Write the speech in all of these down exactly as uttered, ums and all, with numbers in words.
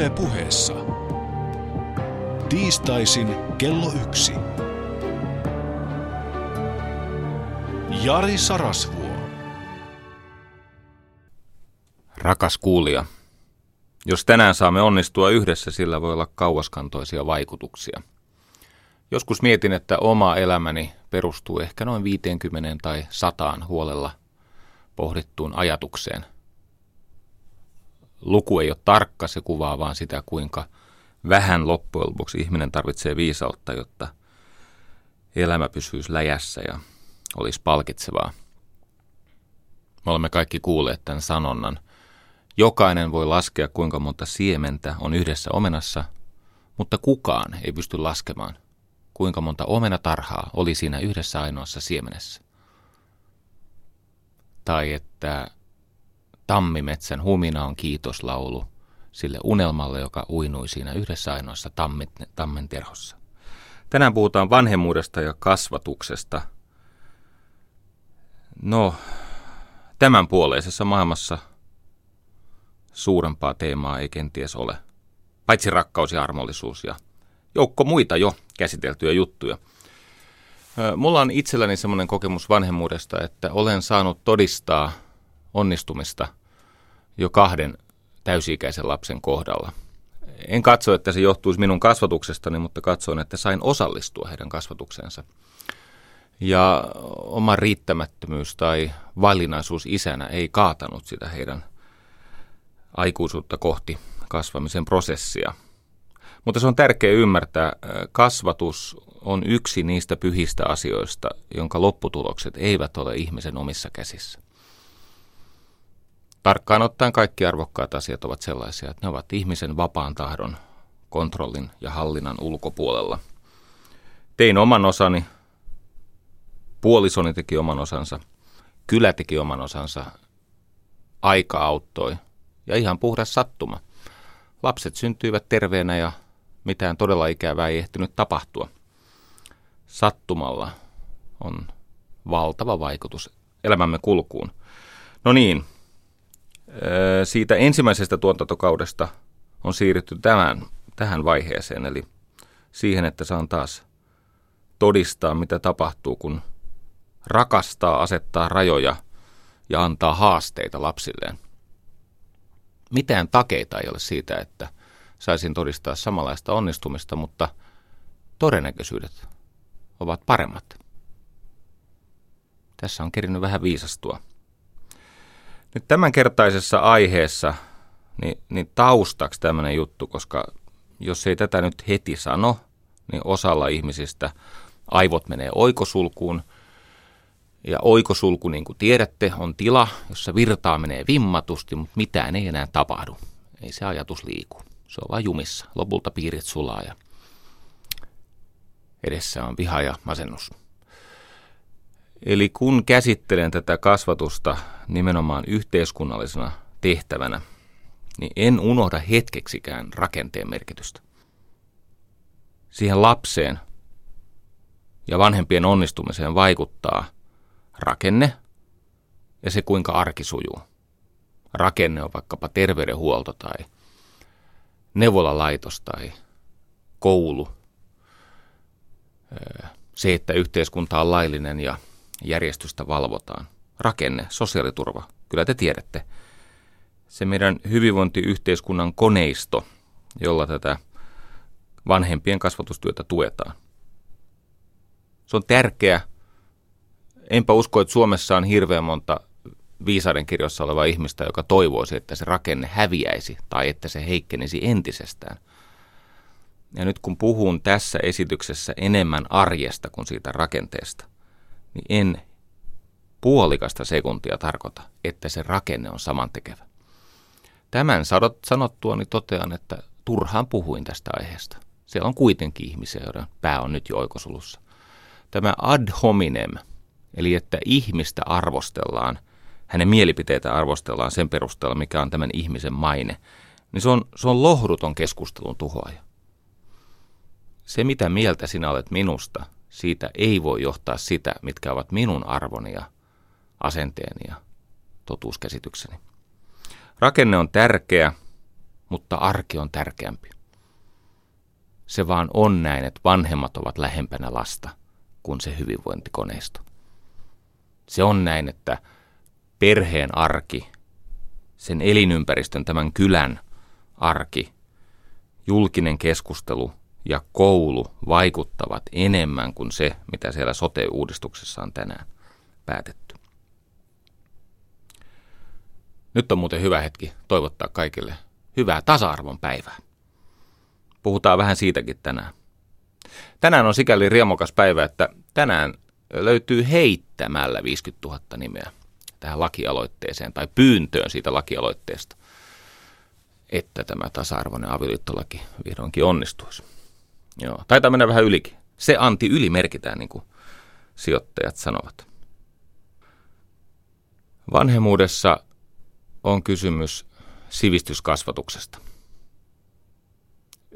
Yle Puheessa. Tiistaisin kello yksi. Jari Sarasvuo. Rakas kuulija, jos tänään saamme onnistua yhdessä, sillä voi olla kauaskantoisia vaikutuksia. Joskus mietin, että oma elämäni perustuu ehkä noin viiteenkymmeneen tai sataan huolella pohdittuun ajatukseen. Luku ei ole tarkka, se kuvaa vaan sitä, kuinka vähän loppujen lopuksi ihminen tarvitsee viisautta, jotta elämä pysyisi läjässä ja olisi palkitsevaa. Me olemme kaikki kuulleet tämän sanonnan. Jokainen voi laskea, kuinka monta siementä on yhdessä omenassa, mutta kukaan ei pysty laskemaan, kuinka monta omenatarhaa oli siinä yhdessä ainoassa siemenessä. Tai että tammimetsän humina on kiitoslaulu sille unelmalle, joka uinui siinä yhdessä ainoassa tammen terhossa. Tänään puhutaan vanhemmuudesta ja kasvatuksesta. No, tämän puoleisessa maailmassa suurempaa teemaa ei kenties ole. Paitsi rakkaus ja armollisuus ja joukko muita jo käsiteltyjä juttuja. Mulla on itselläni semmoinen kokemus vanhemmuudesta, että olen saanut todistaa onnistumista jo kahden täysi-ikäisen lapsen kohdalla. En katso, että se johtuisi minun kasvatuksestani, mutta katsoin, että sain osallistua heidän kasvatuksensa. Ja oma riittämättömyys tai valinnaisuus isänä ei kaatanut sitä heidän aikuisuutta kohti kasvamisen prosessia. Mutta se on tärkeää ymmärtää, kasvatus on yksi niistä pyhistä asioista, jonka lopputulokset eivät ole ihmisen omissa käsissä. Tarkkaan ottaen kaikki arvokkaat asiat ovat sellaisia, että ne ovat ihmisen vapaan tahdon, kontrollin ja hallinnan ulkopuolella. Tein oman osani, puolisoni teki oman osansa, kylä teki oman osansa, aika auttoi ja ihan puhdas sattuma. Lapset syntyivät terveenä ja mitään todella ikävää ei ehtinyt tapahtua. Sattumalla on valtava vaikutus elämämme kulkuun. No niin, siitä ensimmäisestä tuotantokaudesta on siirrytty tämän, tähän vaiheeseen, eli siihen, että saan taas todistaa, mitä tapahtuu, kun rakastaa, asettaa rajoja ja antaa haasteita lapsilleen. Mitään takeita ei ole siitä, että saisin todistaa samanlaista onnistumista, mutta todennäköisyydet ovat paremmat. Tässä on kerinyt vähän viisastua. Nyt tämänkertaisessa aiheessa niin, niin taustaksi tämmöinen juttu, koska jos ei tätä nyt heti sano, niin osalla ihmisistä aivot menee oikosulkuun. Ja oikosulku, niin kuin tiedätte, on tila, jossa virtaa menee vimmatusti, mutta mitään ei enää tapahdu. Ei se ajatus liiku. Se on vain jumissa. Lopulta piirit sulaa ja edessä on viha ja masennus. Eli kun käsittelen tätä kasvatusta nimenomaan yhteiskunnallisena tehtävänä, niin en unohda hetkeksikään rakenteen merkitystä. Siihen lapseen ja vanhempien onnistumiseen vaikuttaa rakenne ja se, kuinka arki sujuu. Rakenne on vaikkapa terveydenhuolto tai neuvolalaitos tai koulu. Se, että yhteiskunta on laillinen ja järjestystä valvotaan. Rakenne, sosiaaliturva, kyllä te tiedätte. Se meidän hyvinvointiyhteiskunnan koneisto, jolla tätä vanhempien kasvatustyötä tuetaan. Se on tärkeä. Enpä usko, että Suomessa on hirveän monta viisaiden kirjoissa olevaa ihmistä, joka toivoisi, että se rakenne häviäisi tai että se heikkenisi entisestään. Ja nyt kun puhun tässä esityksessä enemmän arjesta kuin siitä rakenteesta, niin en puolikasta sekuntia tarkoita, että se rakenne on samantekevä. Tämän sanottuani totean, että turhaan puhuin tästä aiheesta. Siellä on kuitenkin ihmisiä, joiden pää on nyt jo oikosulussa. Tämä ad hominem. Eli että ihmistä arvostellaan, hänen mielipiteitä arvostellaan sen perusteella, mikä on tämän ihmisen maine, niin se on, se on lohduton keskustelun tuhoaja. Se, mitä mieltä sinä olet minusta, siitä ei voi johtaa sitä, mitkä ovat minun arvoni ja asenteeni ja totuuskäsitykseni. Rakenne on tärkeä, mutta arki on tärkeämpi. Se vaan on näin, että vanhemmat ovat lähempänä lasta kuin se hyvinvointikoneisto. Se on näin, että perheen arki, sen elinympäristön, tämän kylän arki, julkinen keskustelu ja koulu vaikuttavat enemmän kuin se, mitä siellä sote-uudistuksessa on tänään päätetty. Nyt on muuten hyvä hetki toivottaa kaikille hyvää tasa-arvon päivää. Puhutaan vähän siitäkin tänään. Tänään on sikäli riemokas päivä, että tänään löytyy heittämällä viisikymmentätuhatta nimeä tähän lakialoitteeseen tai pyyntöön siitä lakialoitteesta, että tämä tasa-arvoinen avioliittolaki vihdoinkin onnistuisi. Joo, taitaa mennä vähän ylikin. Se anti yli merkitään, niin kuin sijoittajat sanovat. Vanhemmuudessa on kysymys sivistyskasvatuksesta.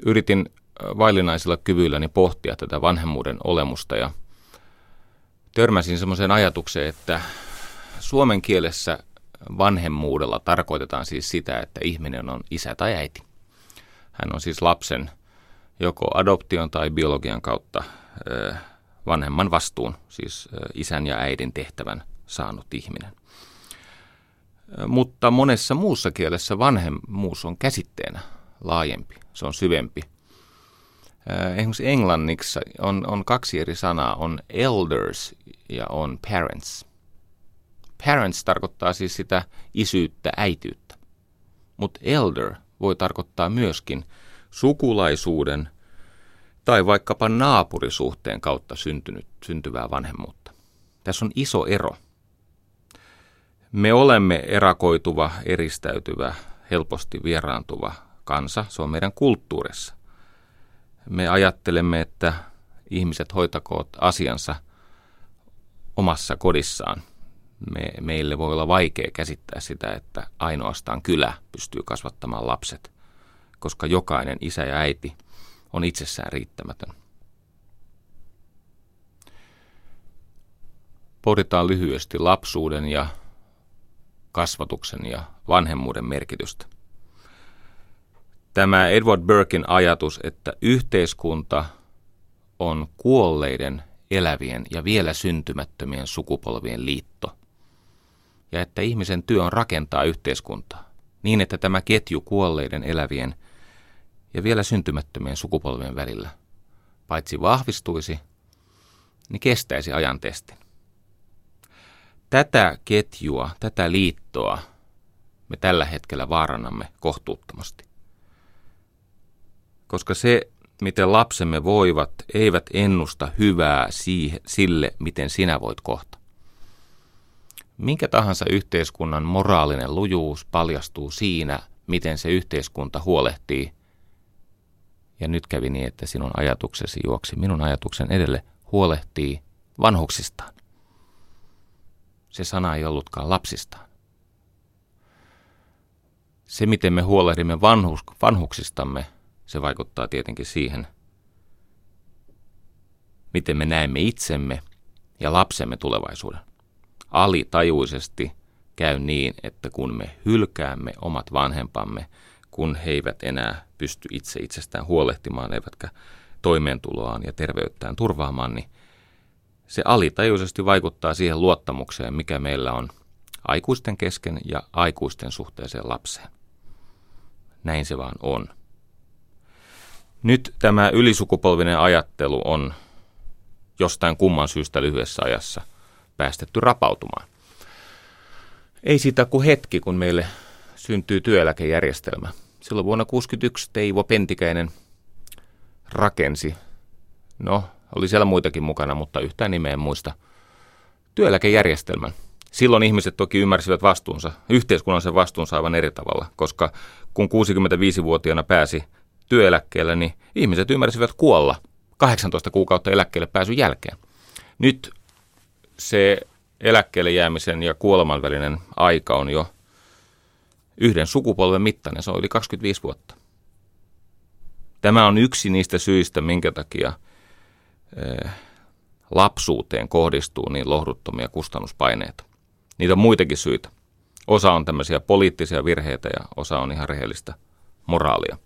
Yritin vaillinaisilla kyvyilläni pohtia tätä vanhemmuuden olemusta ja törmäsin semmoiseen ajatukseen, että suomen kielessä vanhemmuudella tarkoitetaan siis sitä, että ihminen on isä tai äiti. Hän on siis lapsen joko adoption tai biologian kautta vanhemman vastuun, siis isän ja äidin tehtävän saanut ihminen. Mutta monessa muussa kielessä vanhemmuus on käsitteenä laajempi, se on syvempi. Esimerkiksi englanniksi on, on kaksi eri sanaa, on elders ja on parents. Parents tarkoittaa siis sitä isyyttä, äitiyttä, mutta elder voi tarkoittaa myöskin sukulaisuuden tai vaikkapa naapurisuhteen kautta syntynyt, syntyvää vanhemmuutta. Tässä on iso ero. Me olemme erakoituva, eristäytyvä, helposti vieraantuva kansa. Se on meidän kulttuurissa. Me ajattelemme, että ihmiset hoitakoot asiansa omassa kodissaan. Me, meille voi olla vaikea käsittää sitä, että ainoastaan kylä pystyy kasvattamaan lapset, koska jokainen isä ja äiti on itsessään riittämätön. Pohditaan lyhyesti lapsuuden ja kasvatuksen ja vanhemmuuden merkitystä. Tämä Edward Burken ajatus, että yhteiskunta on kuolleiden, elävien ja vielä syntymättömien sukupolvien liitto, ja että ihmisen työ on rakentaa yhteiskuntaa niin, että tämä ketju kuolleiden, elävien ja vielä syntymättömien sukupolvien välillä paitsi vahvistuisi, niin kestäisi ajan testin. Tätä ketjua, tätä liittoa me tällä hetkellä vaarannamme kohtuuttomasti, koska se, miten lapsemme voivat, eivät ennusta hyvää siihen, sille, miten sinä voit kohta. Minkä tahansa yhteiskunnan moraalinen lujuus paljastuu siinä, miten se yhteiskunta huolehtii. Ja nyt kävi niin, että sinun ajatuksesi juoksi minun ajatuksen edelle, huolehtii vanhuksistaan. Se sana ei ollutkaan lapsistaan. Se, miten me huolehdimme vanhus- vanhuksistamme, se vaikuttaa tietenkin siihen, miten me näemme itsemme ja lapsemme tulevaisuuden. Alitajuisesti käy niin, että kun me hylkäämme omat vanhempamme, kun he eivät enää pysty itse itsestään huolehtimaan, eivätkä toimeentuloaan ja terveyttään turvaamaan, niin se alitajuisesti vaikuttaa siihen luottamukseen, mikä meillä on aikuisten kesken ja aikuisten suhteeseen lapseen. Näin se vaan on. Nyt tämä ylisukupolvinen ajattelu on jostain kumman syystä lyhyessä ajassa päästetty rapautumaan. Ei sitä kuin hetki, kun meille syntyy työeläkejärjestelmä. Silloin vuonna tuhatyhdeksänsataakuusikymmentäyksi Teivo Pentikäinen rakensi, no oli siellä muitakin mukana, mutta yhtään nimeä en muista, työeläkejärjestelmän. Silloin ihmiset toki ymmärsivät vastuunsa, yhteiskunnallisen vastuunsa aivan eri tavalla, koska kun kuusikymmentäviisivuotiaana pääsi työeläkkeelle, niin ihmiset ymmärsivät kuolla kahdeksantoista kuukautta eläkkeelle pääsyn jälkeen. Nyt se eläkkeelle jäämisen ja kuoleman välinen aika on jo yhden sukupolven mittainen, se on yli kaksikymmentäviisi vuotta. Tämä on yksi niistä syistä, minkä takia eh, lapsuuteen kohdistuu niin lohduttomia kustannuspaineita. Niitä on muitakin syitä. Osa on tämmöisiä poliittisia virheitä ja osa on ihan rehellistä moraalia.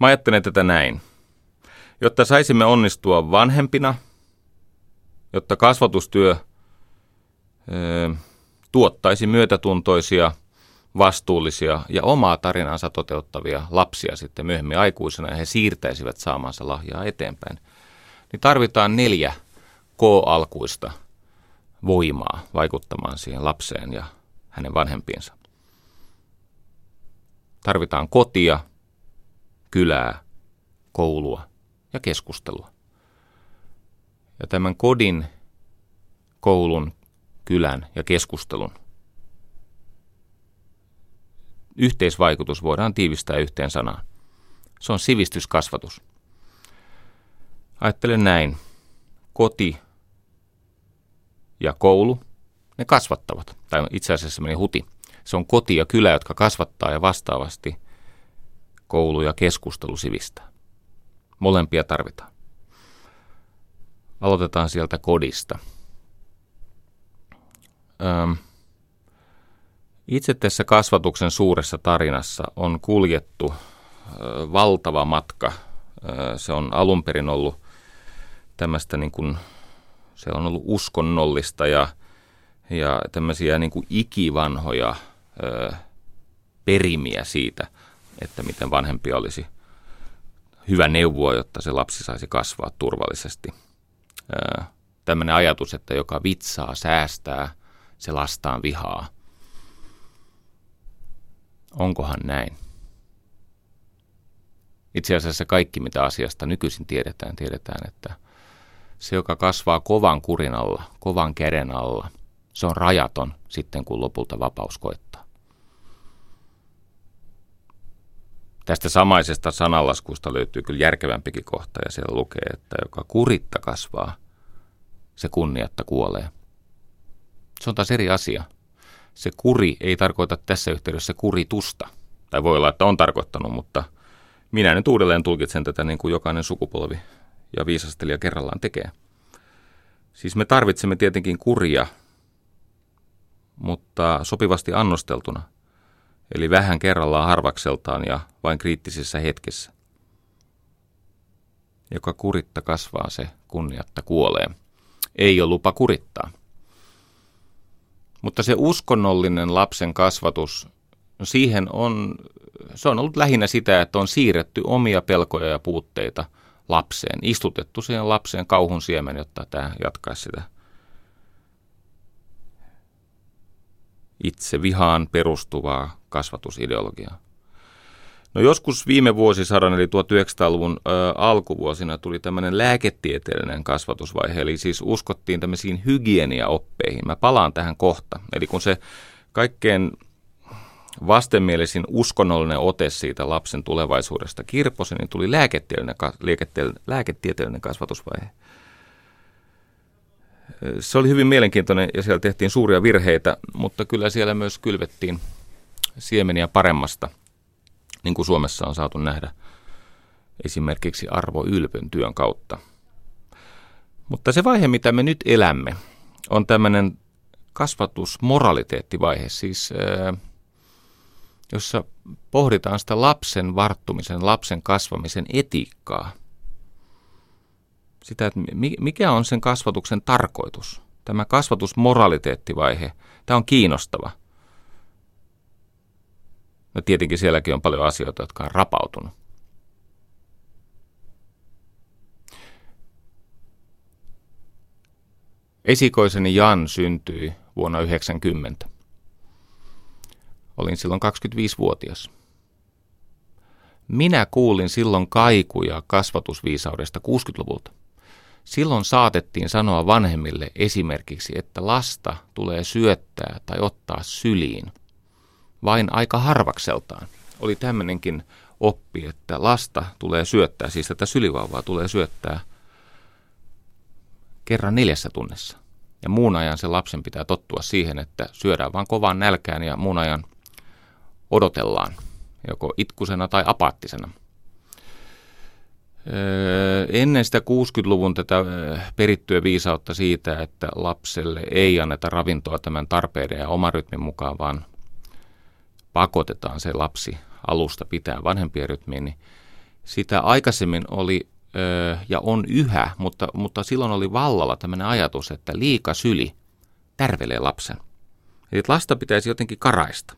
Mä ajattelen tätä näin. Jotta saisimme onnistua vanhempina, jotta kasvatustyö ö, tuottaisi myötätuntoisia, vastuullisia ja omaa tarinansa toteuttavia lapsia sitten myöhemmin aikuisena ja he siirtäisivät saamansa lahjaa eteenpäin, niin tarvitaan neljä K-alkuista voimaa vaikuttamaan siihen lapseen ja hänen vanhempiinsa. Tarvitaan kotia, kylää, koulua ja keskustelua. Ja tämän kodin, koulun, kylän ja keskustelun yhteisvaikutus voidaan tiivistää yhteen sanaan. Se on sivistyskasvatus. Ajattelen näin. Koti ja koulu, ne kasvattavat. Tai itse asiassa meni huti. Se on koti ja kylä, jotka kasvattaa ja vastaavasti koulu ja keskustelu sivistää. Molempia tarvitaan. Aloitetaan sieltä kodista. Öm. Itse tässä kasvatuksen suuressa tarinassa on kuljettu ö, valtava matka. Ö, se on alun perin ollut tämmöistä, niin kuin, se on ollut uskonnollista ja, ja tämmöisiä niin kuin ikivanhoja ö, perimiä siitä, että miten vanhempia olisi hyvä neuvoa, jotta se lapsi saisi kasvaa turvallisesti. Ö, tämmöinen ajatus, että joka vitsaa, säästää, se lastaan vihaa. Onkohan näin? Itse asiassa kaikki, mitä asiasta nykyisin tiedetään, tiedetään, että se, joka kasvaa kovan kurin alla, kovan käden alla, se on rajaton sitten, kun lopulta vapaus koittaa. Tästä samaisesta sananlaskusta löytyy kyllä järkevämpikin kohta, ja siellä lukee, että joka kuritta kasvaa, se kunniatta kuolee. Se on taas eri asia. Se kuri ei tarkoita tässä yhteydessä kuritusta, tai voi olla, että on tarkoittanut, mutta minä nyt uudelleen tulkitsen tätä niin kuin jokainen sukupolvi ja viisastelija kerrallaan tekee. Siis me tarvitsemme tietenkin kuria, mutta sopivasti annosteltuna, eli vähän kerrallaan harvakseltaan ja vain kriittisessä hetkessä. Joka kuritta kasvaa, se kunniatta kuolee. Ei ole lupa kurittaa. Mutta se uskonnollinen lapsen kasvatus, siihen on, se on ollut lähinnä sitä, että on siirretty omia pelkoja ja puutteita lapseen, istutettu siihen lapseen kauhun siemen, jotta tämä jatkaisi sitä itse vihaan perustuvaa kasvatusideologiaa. No joskus viime vuosisadan, eli tuhatyhdeksänsataaluvun ö, alkuvuosina tuli tämmöinen lääketieteellinen kasvatusvaihe, eli siis uskottiin tämmöisiin hygieniaoppeihin. Mä palaan tähän kohta. Eli kun se kaikkein vastenmielisin uskonnollinen ote siitä lapsen tulevaisuudesta kirposi, niin tuli lääketieteellinen, lääketieteellinen kasvatusvaihe. Se oli hyvin mielenkiintoinen ja siellä tehtiin suuria virheitä, mutta kyllä siellä myös kylvettiin siemeniä paremmasta. Niin kuin Suomessa on saatu nähdä esimerkiksi Arvo Ylpön työn kautta. Mutta se vaihe, mitä me nyt elämme, on tämmöinen kasvatusmoraliteettivaihe, siis, jossa pohditaan sitä lapsen varttumisen, lapsen kasvamisen etiikkaa. Sitä, että mikä on sen kasvatuksen tarkoitus. Tämä kasvatusmoraliteettivaihe, tämä on kiinnostava. No tietenkin sielläkin on paljon asioita, jotka on rapautunut. Esikoiseni Jan syntyi vuonna yhdeksänkymmentä. Olin silloin kaksikymmentäviisivuotias. Minä kuulin silloin kaikuja kasvatusviisaudesta kuusikymmentäluvulta. Silloin saatettiin sanoa vanhemmille esimerkiksi, että lasta tulee syöttää tai ottaa syliin. Vain aika harvakseltaan oli tämmöinenkin oppi, että lasta tulee syöttää, siis tätä sylivauvaa tulee syöttää kerran neljässä tunnissa. Ja muun ajan se lapsen pitää tottua siihen, että syödään vaan kovaan nälkään ja muun ajan odotellaan, joko itkusena tai apaattisena. Ennen sitä kuudenkymmenen luvun tätä perittyä viisautta siitä, että lapselle ei anneta ravintoa tämän tarpeiden ja oman rytmin mukaan, vaan pakotetaan se lapsi alusta pitää vanhempien rytmiin, niin sitä aikaisemmin oli ö, ja on yhä, mutta, mutta silloin oli vallalla tämmöinen ajatus, että liika syli tärvelee lapsen. Eli lasta pitäisi jotenkin karaista.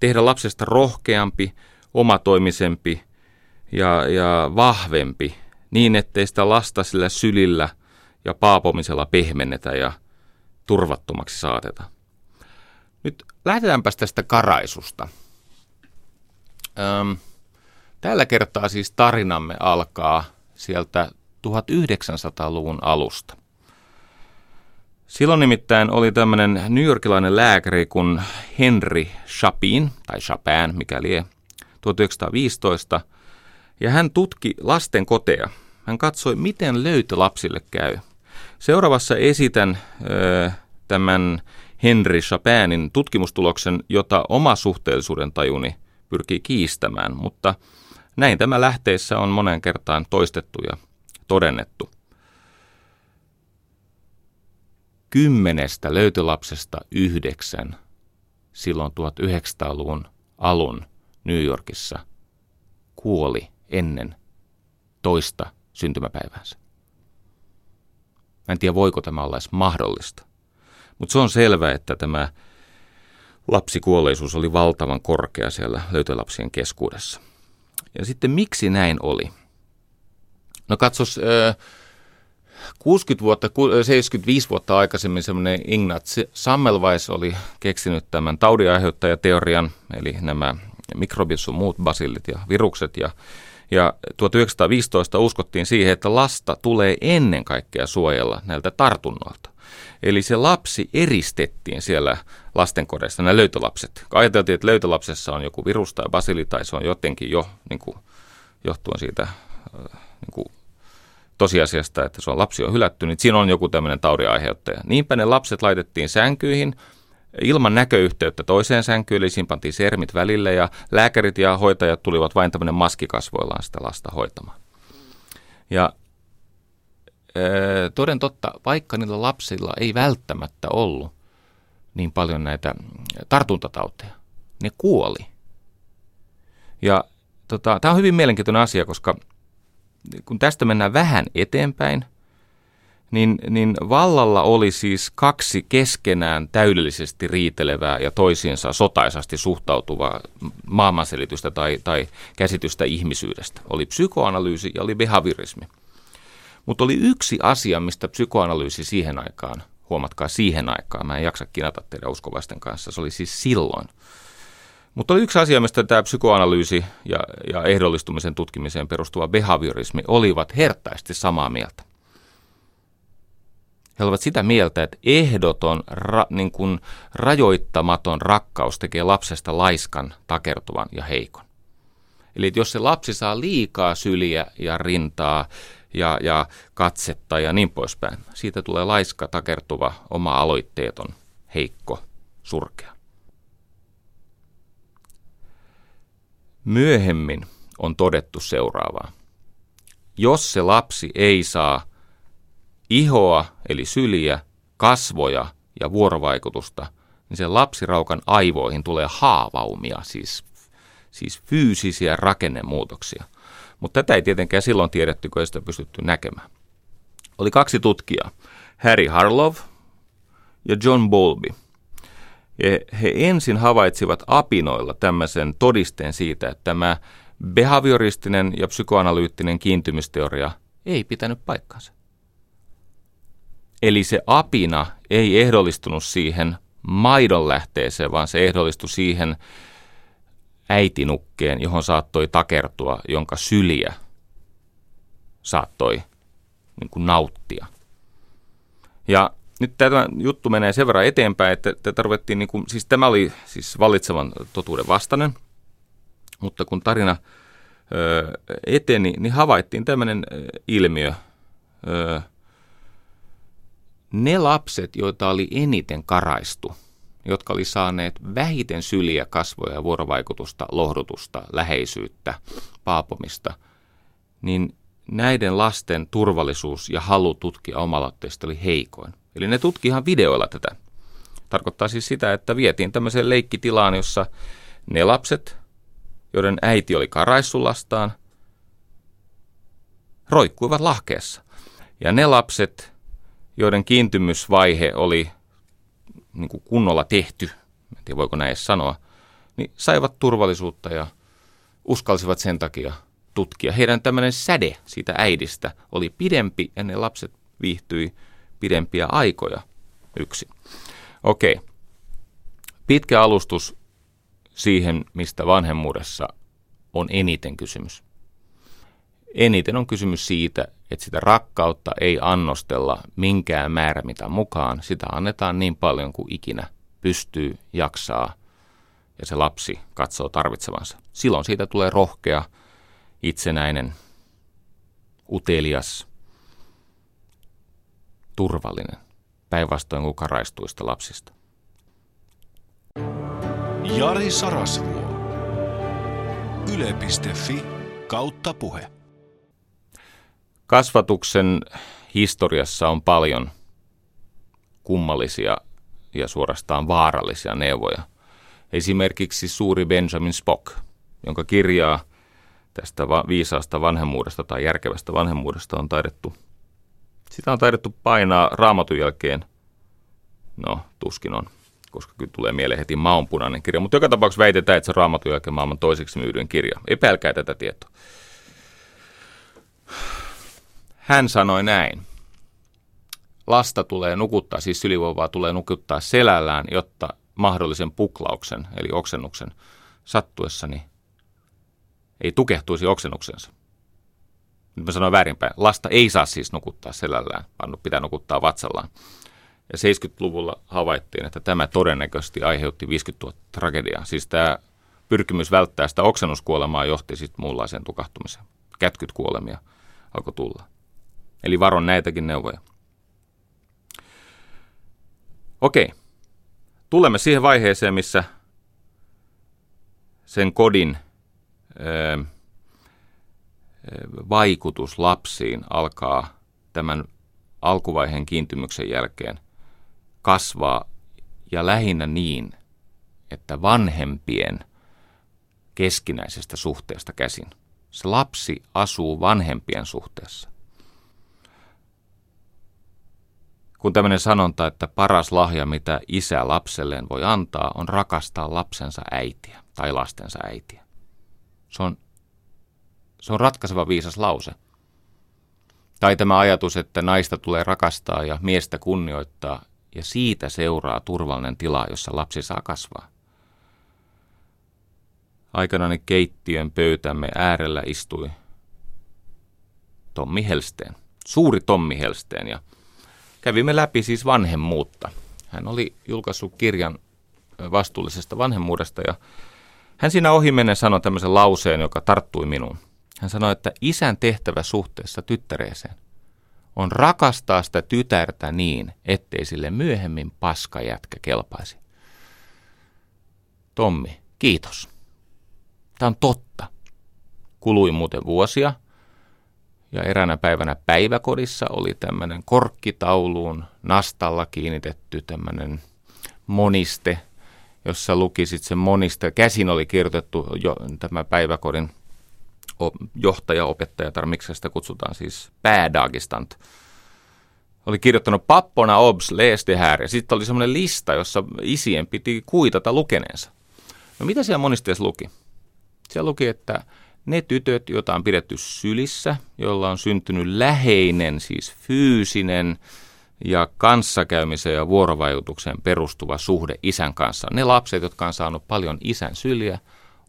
Tehdä lapsesta rohkeampi, omatoimisempi ja, ja vahvempi, niin ettei sitä lasta sillä sylillä ja paapomisella pehmennetä ja turvattomaksi saateta. Nyt lähdetäänpä tästä karaisusta. Öm, tällä kertaa siis tarinamme alkaa sieltä tuhatyhdeksänsataaluvun alusta. Silloin nimittäin oli tämmöinen newyorkilainen lääkäri kuin Henry Chapin, tai Chapin, mikä lie, tuhatyhdeksänsataaviisitoista, ja hän tutki lasten koteja. Hän katsoi, miten löytö lapsille käy. Seuraavassa esitän ö, tämän Henry Chapinin tutkimustuloksen, jota oma suhteellisuuden tajuni pyrkii kiistämään, mutta näin tämä lähteissä on moneen kertaan toistettu ja todennettu. Kymmenestä löytölapsesta yhdeksän silloin tuhatyhdeksänsataaluvun alun New Yorkissa kuoli ennen toista syntymäpäiväänsä. Mä en tiedä, voiko tämä olla edes mahdollista. Mutta se on selvä, että tämä lapsikuolleisuus oli valtavan korkea siellä löytölapsien keskuudessa. Ja sitten miksi näin oli? No katsos, kuusikymmentä vuotta, seitsemänkymmentäviisi vuotta aikaisemmin semmoinen Ignatz Semmelweis oli keksinyt tämän taudinaiheuttajateorian, eli nämä mikrobit sun muut basillit ja virukset. Ja, ja tuhatyhdeksänsataaviisitoista uskottiin siihen, että lasta tulee ennen kaikkea suojella näiltä tartunnoilta. Eli se lapsi eristettiin siellä lastenkodeissa, nämä löytölapset. Ajateltiin, että löytölapsessa on joku virus tai basili, tai se on jotenkin jo niin kuin, johtuen siitä niin kuin, tosiasiasta, että se on lapsi on hylätty, niin siinä on joku tämmöinen taudinaiheuttaja. Niinpä ne lapset laitettiin sänkyihin ilman näköyhteyttä toiseen sänkyyn, eli siinä pantiin sermit välille, ja lääkärit ja hoitajat tulivat vain tämmöinen maskikasvoillaan sitä lasta hoitamaan. Ja Öö, toden totta, vaikka niillä lapsilla ei välttämättä ollut niin paljon näitä tartuntatauteja, ne kuoli. Ja tota, tämä on hyvin mielenkiintoinen asia, koska kun tästä mennään vähän eteenpäin, niin, niin vallalla oli siis kaksi keskenään täydellisesti riitelevää ja toisiinsa sotaisasti suhtautuvaa maailmanselitystä tai, tai käsitystä ihmisyydestä. Oli psykoanalyysi ja oli behaviorismi. Mutta oli yksi asia, mistä psykoanalyysi siihen aikaan, huomatkaa siihen aikaan, mä en jaksa kinata teidän uskovaisten kanssa, se oli siis silloin. Mutta oli yksi asia, mistä tämä psykoanalyysi ja, ja ehdollistumisen tutkimiseen perustuva behaviorismi olivat herttaisesti samaa mieltä. He olivat sitä mieltä, että ehdoton, ra, niin kuin rajoittamaton rakkaus tekee lapsesta laiskan, takertuvan ja heikon. Eli jos se lapsi saa liikaa syliä ja rintaa, Ja, ja katsetta ja niin poispäin. Siitä tulee laiska, takertuva, oma-aloitteeton, heikko, surkea. Myöhemmin on todettu seuraavaa. Jos se lapsi ei saa ihoa, eli syliä, kasvoja ja vuorovaikutusta, niin sen lapsiraukan aivoihin tulee haavaumia, siis, siis fyysisiä rakennemuutoksia. Mutta tätä ei tietenkään silloin tiedetty, kun ei sitä pystytty näkemään. Oli kaksi tutkijaa, Harry Harlow ja John Bowlby. Ja he ensin havaitsivat apinoilla tämmöisen todisteen siitä, että tämä behavioristinen ja psykoanalyyttinen kiintymysteoria ei pitänyt paikkaansa. Eli se apina ei ehdollistunut siihen maidon lähteeseen, vaan se ehdollistui siihen äitinukkeen, johon saattoi takertua, jonka syliä saattoi niin kuin nauttia. Ja nyt tämä juttu menee sen verran eteenpäin, että tarvittiin, niin kuin, siis tämä oli siis vallitsevan totuuden vastainen, mutta kun tarina ö, eteni, niin havaittiin tämmöinen ilmiö. Ö, ne lapset, joita oli eniten karaistu, jotka oli saaneet vähiten syliä, kasvoja, vuorovaikutusta, lohdutusta, läheisyyttä, paapomista, niin näiden lasten turvallisuus ja halu tutkia oma-aloitteista oli heikoin. Eli ne tutki ihan videoilla tätä. Tarkoittaa siis sitä, että vietiin tämmöiseen leikkitilaan, jossa Ne lapset, joiden äiti oli karaissut lastaan, roikkuivat lahkeessa. Ja ne lapset, joiden kiintymysvaihe oli niin kuin kunnolla tehty, en tiedä voiko näin edes sanoa, niin saivat turvallisuutta ja uskalsivat sen takia tutkia. Heidän tämmöinen säde siitä äidistä oli pidempi ja ne lapset viihtyi pidempiä aikoja yksin. Okei. Pitkä alustus siihen, mistä vanhemmuudessa on eniten kysymys. Eniten on kysymys siitä, että sitä rakkautta ei annostella minkään määrämitan mukaan. Sitä annetaan niin paljon kuin ikinä pystyy, jaksaa ja se lapsi katsoo tarvitsevansa. Silloin siitä tulee rohkea, itsenäinen, utelias, turvallinen, päinvastoin kuin karaistuista lapsista. Jari Sarasvuo. yle piste fi kautta puhe. Kasvatuksen historiassa on paljon kummallisia ja suorastaan vaarallisia neuvoja. Esimerkiksi suuri Benjamin Spock, jonka kirjaa tästä viisaasta vanhemmuudesta tai järkevästä vanhemmuudesta on taidettu. Sitä on taidettu painaa Raamatun jälkeen. No, tuskin on, koska kyllä tulee mieleen heti maanpunainen kirja. Mutta joka tapauksessa väitetään, että se Raamatun jälkeen maailman toiseksi myydyin kirja. Epäilkää tätä tietoa. Hän sanoi näin. Lasta tulee nukuttaa, siis ylivoivaa tulee nukuttaa selällään, jotta mahdollisen puklauksen, eli oksennuksen sattuessani ei tukehtuisi oksennuksensa. Nyt mä sanoin väärinpäin. Lasta ei saa siis nukuttaa selällään, vaan pitää nukuttaa vatsallaan. Ja seitsemänkymmentäluvulla havaittiin, että tämä todennäköisesti aiheutti viisikymmentätuhatta tragediaa. Siis tämä pyrkimys välttää sitä oksennuskuolemaa johti sitten muunlaiseen tukahtumiseen. Kätkyt kuolemia alkoi tulla. Eli varon näitäkin neuvoja. Okei. Tulemme siihen vaiheeseen, missä sen kodin öö, vaikutus lapsiin alkaa tämän alkuvaiheen kiintymyksen jälkeen kasvaa ja lähinnä niin, että vanhempien keskinäisestä suhteesta käsin. Se lapsi asuu vanhempien suhteessa. Kun tämmöinen sanonta, että paras lahja, mitä isä lapselleen voi antaa, on rakastaa lapsensa äitiä tai lastensa äitiä. Se on, se on ratkaiseva viisas lause. Tai tämä ajatus, että naista tulee rakastaa ja miestä kunnioittaa, ja siitä seuraa turvallinen tila, jossa lapsi saa kasvaa. Aikanani keittiön pöytämme äärellä istui Tommi Helsteen, suuri Tommi Helsteen, ja kävimme läpi siis vanhemmuutta. Hän oli julkaissut kirjan vastuullisesta vanhemmuudesta, ja hän siinä ohimennen sanoi tämmöisen lauseen, joka tarttui minuun. Hän sanoi, että isän tehtävä suhteessa tyttäreeseen on rakastaa sitä tytärtä niin, ettei sille myöhemmin paskajätkä kelpaisi. Tommi, kiitos. Tämä on totta. Kului muuten vuosia ja eräänä päivänä päiväkodissa oli tämmöinen korkkitauluun nastalla kiinnitetty tämmöinen moniste, jossa luki sitten se moniste. Käsin oli kirjoitettu jo tämä päiväkodin johtaja, opettaja, tai miksi sitä kutsutaan siis päädagistant, oli kirjoittanut pappona obs, lees det här. Ja sitten oli semmoinen lista, jossa isien piti kuitata lukeneensa. No mitä siellä monisteessa luki? Siellä luki, että ne tytöt, joita on pidetty sylissä, joilla on syntynyt läheinen, siis fyysinen ja kanssakäymiseen ja vuorovaikutukseen perustuva suhde isän kanssa. Ne lapset, jotka on saanut paljon isän syliä,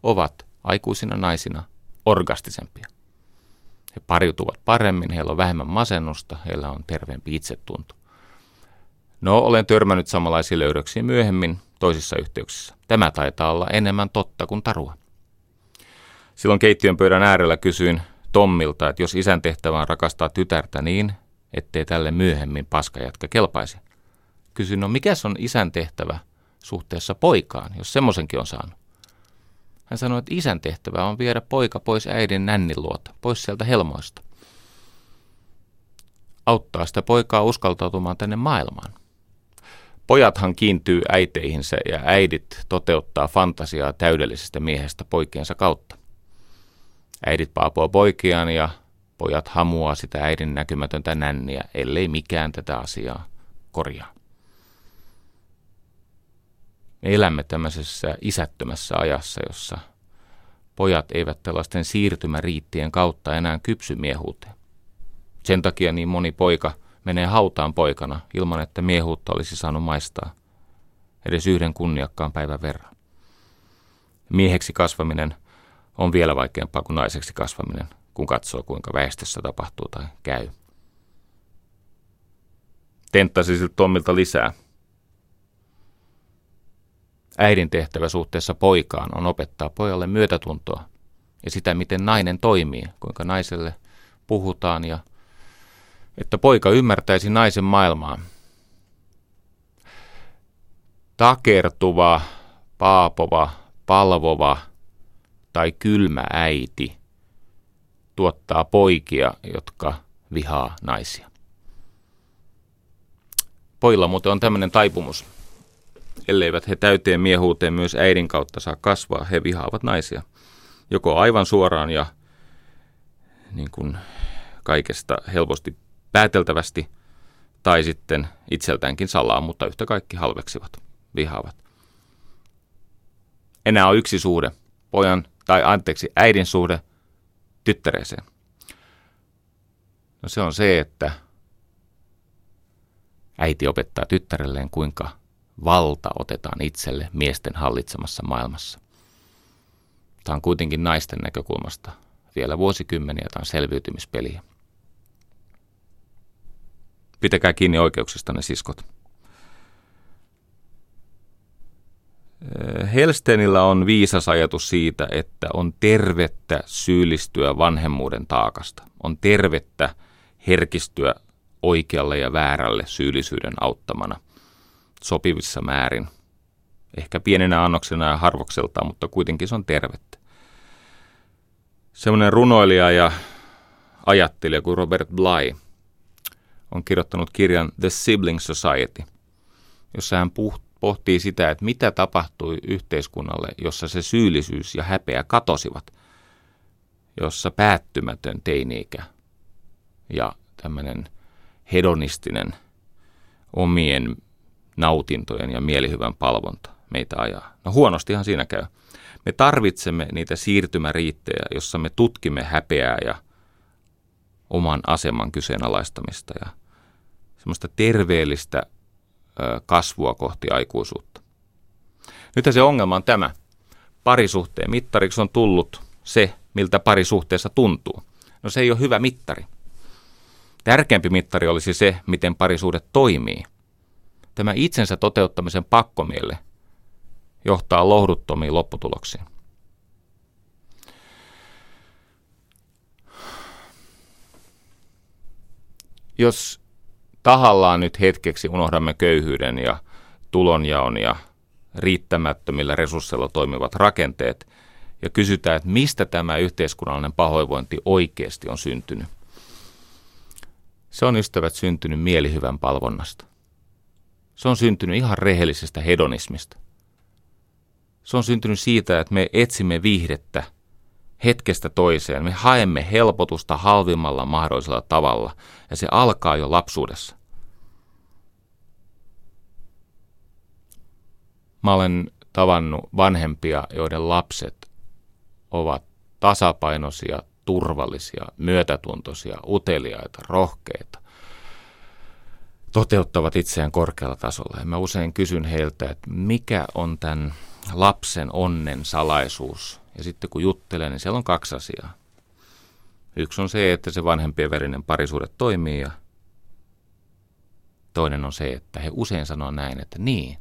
ovat aikuisina naisina orgastisempia. He pariutuvat paremmin, heillä on vähemmän masennusta, heillä on terveempi itsetunto. No, olen törmännyt samanlaisiin löydöksiin myöhemmin toisissa yhteyksissä. Tämä taitaa olla enemmän totta kuin tarua. Silloin keittiön pöydän äärellä kysyin Tommilta, että jos isän tehtävä on rakastaa tytärtä niin, ettei tälle myöhemmin paskajätkä kelpaisi. Kysyin, no mikä on isän tehtävä suhteessa poikaan, jos semmoisenkin on saanut? Hän sanoi, että isän tehtävä on viedä poika pois äidin nännin luota, pois sieltä helmoista. Auttaa sitä poikaa uskaltautumaan tänne maailmaan. Pojathan kiintyy äiteihinsä ja äidit toteuttaa fantasiaa täydellisestä miehestä poikiensa kautta. Äidit paapoo poikiaan ja pojat hamuaa sitä äidin näkymätöntä nänniä, ellei mikään tätä asiaa korjaa. Me elämme tämmöisessä isättömässä ajassa, jossa pojat eivät tällaisten siirtymäriittien kautta enää kypsy miehuuteen. Sen takia niin moni poika menee hautaan poikana ilman, että miehuutta olisi saanut maistaa edes yhden kunniakkaan päivän verran. Mieheksi kasvaminen on vielä vaikeampaa kuin naiseksi kasvaminen, kun katsoo kuinka väestössä tapahtuu tai käy. Tenttasi siltä Tommilta lisää. Äidin tehtävä suhteessa poikaan on opettaa pojalle myötätuntoa ja sitä, miten nainen toimii, kuinka naiselle puhutaan ja että poika ymmärtäisi naisen maailmaa. Takertuva, paapova, palvova tai kylmä äiti tuottaa poikia, jotka vihaa naisia. Pojilla muuten on tämmöinen taipumus. Elleivät he täyteen miehuuteen myös äidin kautta saa kasvaa, he vihaavat naisia. Joko aivan suoraan ja niin kuin kaikesta helposti pääteltävästi, tai sitten itseltäänkin salaa, mutta yhtä kaikki halveksivat, vihaavat. Enää on yksi suhde, pojan tai anteeksi äidin suhde tyttäreeseen. No se on se, että äiti opettaa tyttärelleen, kuinka valta otetaan itselle miesten hallitsemassa maailmassa. Tämä on kuitenkin naisten näkökulmasta vielä vuosikymmeniä tämän selviytymispeliä. Pitäkää kiinni oikeuksistanne, siskot. Helsteenillä on viisas ajatus siitä, että on tervettä syyllistyä vanhemmuuden taakasta. On tervettä herkistyä oikealle ja väärälle syyllisyyden auttamana. Sopivissa määrin. Ehkä pienenä annoksena ja harvokseltaan, mutta kuitenkin se on tervettä. Semmoinen runoilija ja ajattelija kuin Robert Bly on kirjoittanut kirjan The Sibling Society, jossa hän pohtii sitä, että mitä tapahtui yhteiskunnalle, jossa se syyllisyys ja häpeä katosivat, jossa päättymätön teini-ikä ja tämmöinen hedonistinen omien nautintojen ja mielihyvän palvonta meitä ajaa. No huonostihan siinä käy. Me tarvitsemme niitä siirtymäriittejä, jossa me tutkimme häpeää ja oman aseman kyseenalaistamista ja semmoista terveellistä kasvua kohti aikuisuutta. Nythän se ongelma on tämä. Parisuhteen mittariksi on tullut se, miltä parisuhteessa tuntuu. No se ei ole hyvä mittari. Tärkeämpi mittari olisi se, miten parisuhde toimii. Tämä itsensä toteuttamisen pakkomielle johtaa lohduttomiin lopputuloksiin. Jos tahallaan nyt hetkeksi unohdamme köyhyyden ja tulonjaon ja riittämättömillä resursseilla toimivat rakenteet ja kysytään, että mistä tämä yhteiskunnallinen pahoinvointi oikeasti on syntynyt. Se on, ystävät, syntynyt mielihyvän palvonnasta. Se on syntynyt ihan rehellisestä hedonismista. Se on syntynyt siitä, että me etsimme viihdettä hetkestä toiseen. Me haemme helpotusta halvimmalla mahdollisella tavalla, ja se alkaa jo lapsuudessa. Mä olen tavannut vanhempia, joiden lapset ovat tasapainoisia, turvallisia, myötätuntoisia, uteliaita, rohkeita. Toteuttavat itseään korkealla tasolla. Ja mä usein kysyn heiltä, että mikä on tämän lapsen onnen salaisuus. Ja sitten kun juttelen, niin siellä on kaksi asiaa. Yksi on se, että se vanhempien verinen parisuhde toimii, ja toinen on se, että he usein sanoo näin, että niin,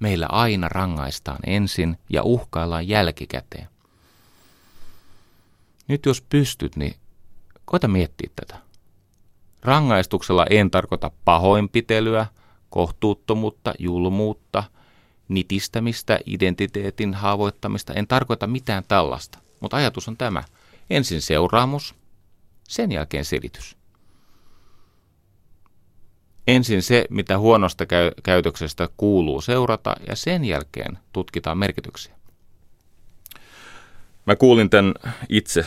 meillä aina rangaistaan ensin ja uhkaillaan jälkikäteen. Nyt jos pystyt, niin koita miettiä tätä. Rangaistuksella en tarkoita pahoinpitelyä, kohtuuttomuutta, julmuutta, nitistämistä, identiteetin haavoittamista. En tarkoita mitään tällaista, mutta ajatus on tämä. Ensin seuraamus, sen jälkeen selitys. Ensin se, mitä huonosta käy- käytöksestä kuuluu seurata, ja sen jälkeen tutkitaan merkityksiä. Mä kuulin tämän itse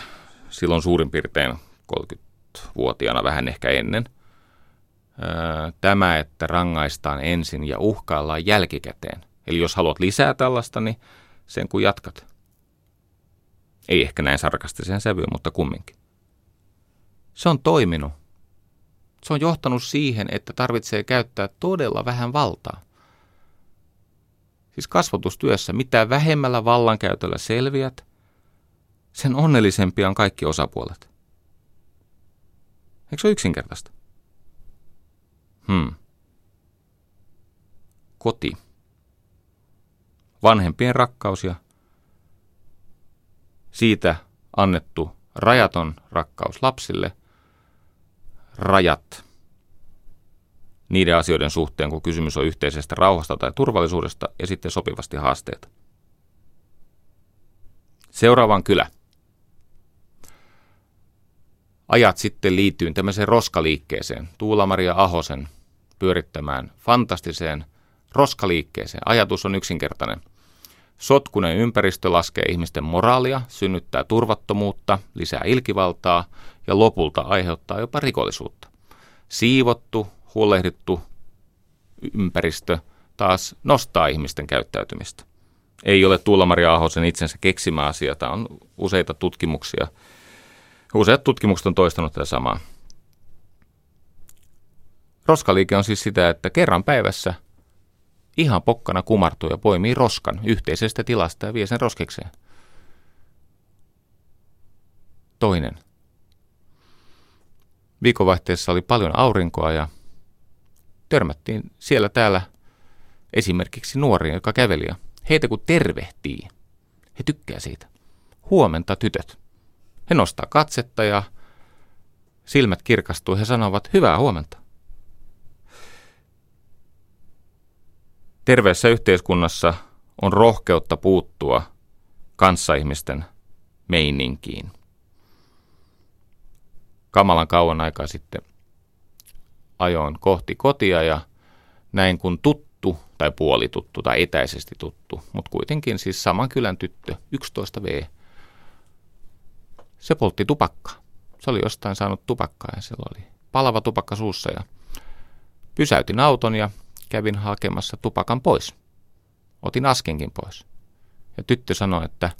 silloin suurin piirtein kolmekymmentävuotiaana, vähän ehkä ennen. Tämä, että rangaistaan ensin ja uhkaillaan jälkikäteen. Eli jos haluat lisää tällaista, niin sen kun jatkat. Ei ehkä näin sarkastiseen sävyyn, mutta kumminkin. Se on toiminut. Se on johtanut siihen, että tarvitsee käyttää todella vähän valtaa. Siis kasvatustyössä mitä vähemmällä vallankäytöllä selviät, sen onnellisempia on kaikki osapuolet. Eikö se ole yksinkertaista? Hmm. Koti. Vanhempien rakkaus ja siitä annettu rajaton rakkaus lapsille. Rajat niiden asioiden suhteen, kun kysymys on yhteisestä rauhasta tai turvallisuudesta, ja sitten sopivasti haasteita. Seuraavaan kylä. Ajat sitten liittyy tämmöiseen roskaliikkeeseen, Tuula-Maria Ahosen pyörittämään fantastiseen roskaliikkeeseen. Ajatus on yksinkertainen. Sotkunen ympäristö laskee ihmisten moraalia, synnyttää turvattomuutta, lisää ilkivaltaa ja lopulta aiheuttaa jopa rikollisuutta. Siivottu, huolehdittu ympäristö taas nostaa ihmisten käyttäytymistä. Ei ole Tuula-Maria Ahosen itsensä keksimä asia. Tämä on useita tutkimuksia. Useat tutkimukset on toistanut tätä samaa. Roskaliike on siis sitä, että kerran päivässä ihan pokkana kumartuu ja poimii roskan yhteisestä tilasta ja vie sen roskekseen. Toinen. Viikonvaihteessa oli paljon aurinkoa ja törmättiin siellä täällä esimerkiksi nuoria, joka käveli. Heitä kun tervehtii, he tykkää siitä. Huomenta tytöt. He nostaa katsetta ja silmät kirkastuu ja sanovat hyvää huomenta. Terveessä yhteiskunnassa on rohkeutta puuttua kanssaihmisten meininkiin. Kamalan kauan aikaa sitten ajoin kohti kotia ja näin kun tuttu tai puolituttu tai etäisesti tuttu, mutta kuitenkin siis saman kylän tyttö, yksitoista vuotias. Se poltti tupakkaa. Se oli jostain saanut tupakkaa ja siellä oli palava tupakka suussa ja pysäytin auton ja kävin hakemassa tupakan pois. Otin askenkin pois. Ja tyttö sanoi, että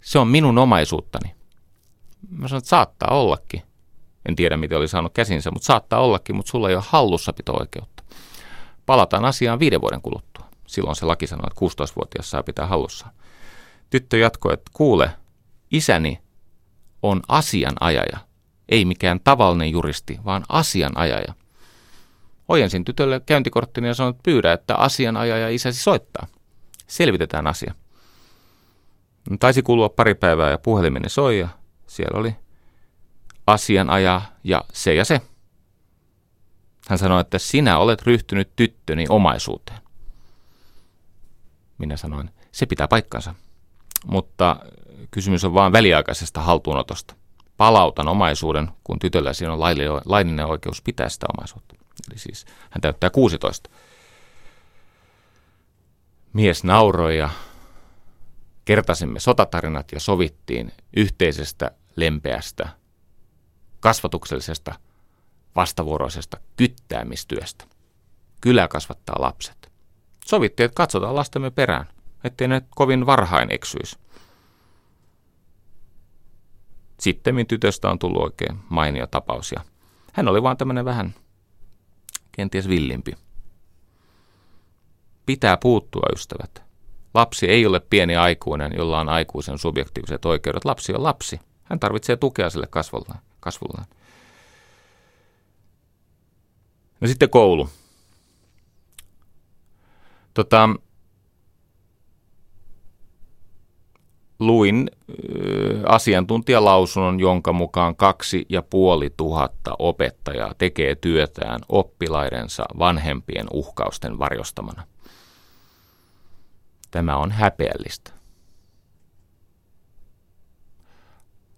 se on minun omaisuuttani. Mä sanoin, että saattaa ollakin. En tiedä, miten oli saanut käsinsä, mutta saattaa ollakin, mutta sulla ei ole hallussapito-oikeutta. Palataan asiaan viiden vuoden kuluttua. Silloin se laki sanoi, että kuusitoistavuotias saa pitää hallussaan. Tyttö jatkoi, että kuule, isäni on asianajaja. Ei mikään tavallinen juristi, vaan asianajaja. Ojensin tytölle käyntikorttini ja sanoin, että pyydä, että asianajaja isäsi soittaa. Selvitetään asia. Taisi kulua pari päivää ja puhelimeni soi ja siellä oli asianajaja ja se ja se. Hän sanoi, että sinä olet ryhtynyt tyttöni omaisuuteen. Minä sanoin, se pitää paikkansa, mutta kysymys on vain väliaikaisesta haltuunotosta. Palautan omaisuuden, kun tytöllä siinä on laillinen oikeus pitää sitä omaisuutta. Eli siis hän täyttää kuusitoista. Mies nauroi ja kertasimme sotatarinat ja sovittiin yhteisestä, lempeästä, kasvatuksellisesta, vastavuoroisesta kyttäämistyöstä. Kylä kasvattaa lapset. Sovittiin, että katsotaan lastemme perään, ettei ne kovin varhain eksyisi. Sittemmin tytöstä on tullut oikein mainio tapaus ja hän oli vaan tämmöinen vähän kenties villimpi. Pitää puuttua, ystävät. Lapsi ei ole pieni aikuinen, jolla on aikuisen subjektiiviset oikeudet. Lapsi on lapsi. Hän tarvitsee tukea sille kasvollaan. kasvollaan. No sitten koulu. Tota, luin ö, asiantuntijalausunnon, jonka mukaan kaksi ja puoli tuhatta opettajaa tekee työtään oppilaidensa vanhempien uhkausten varjostamana. Tämä on häpeällistä.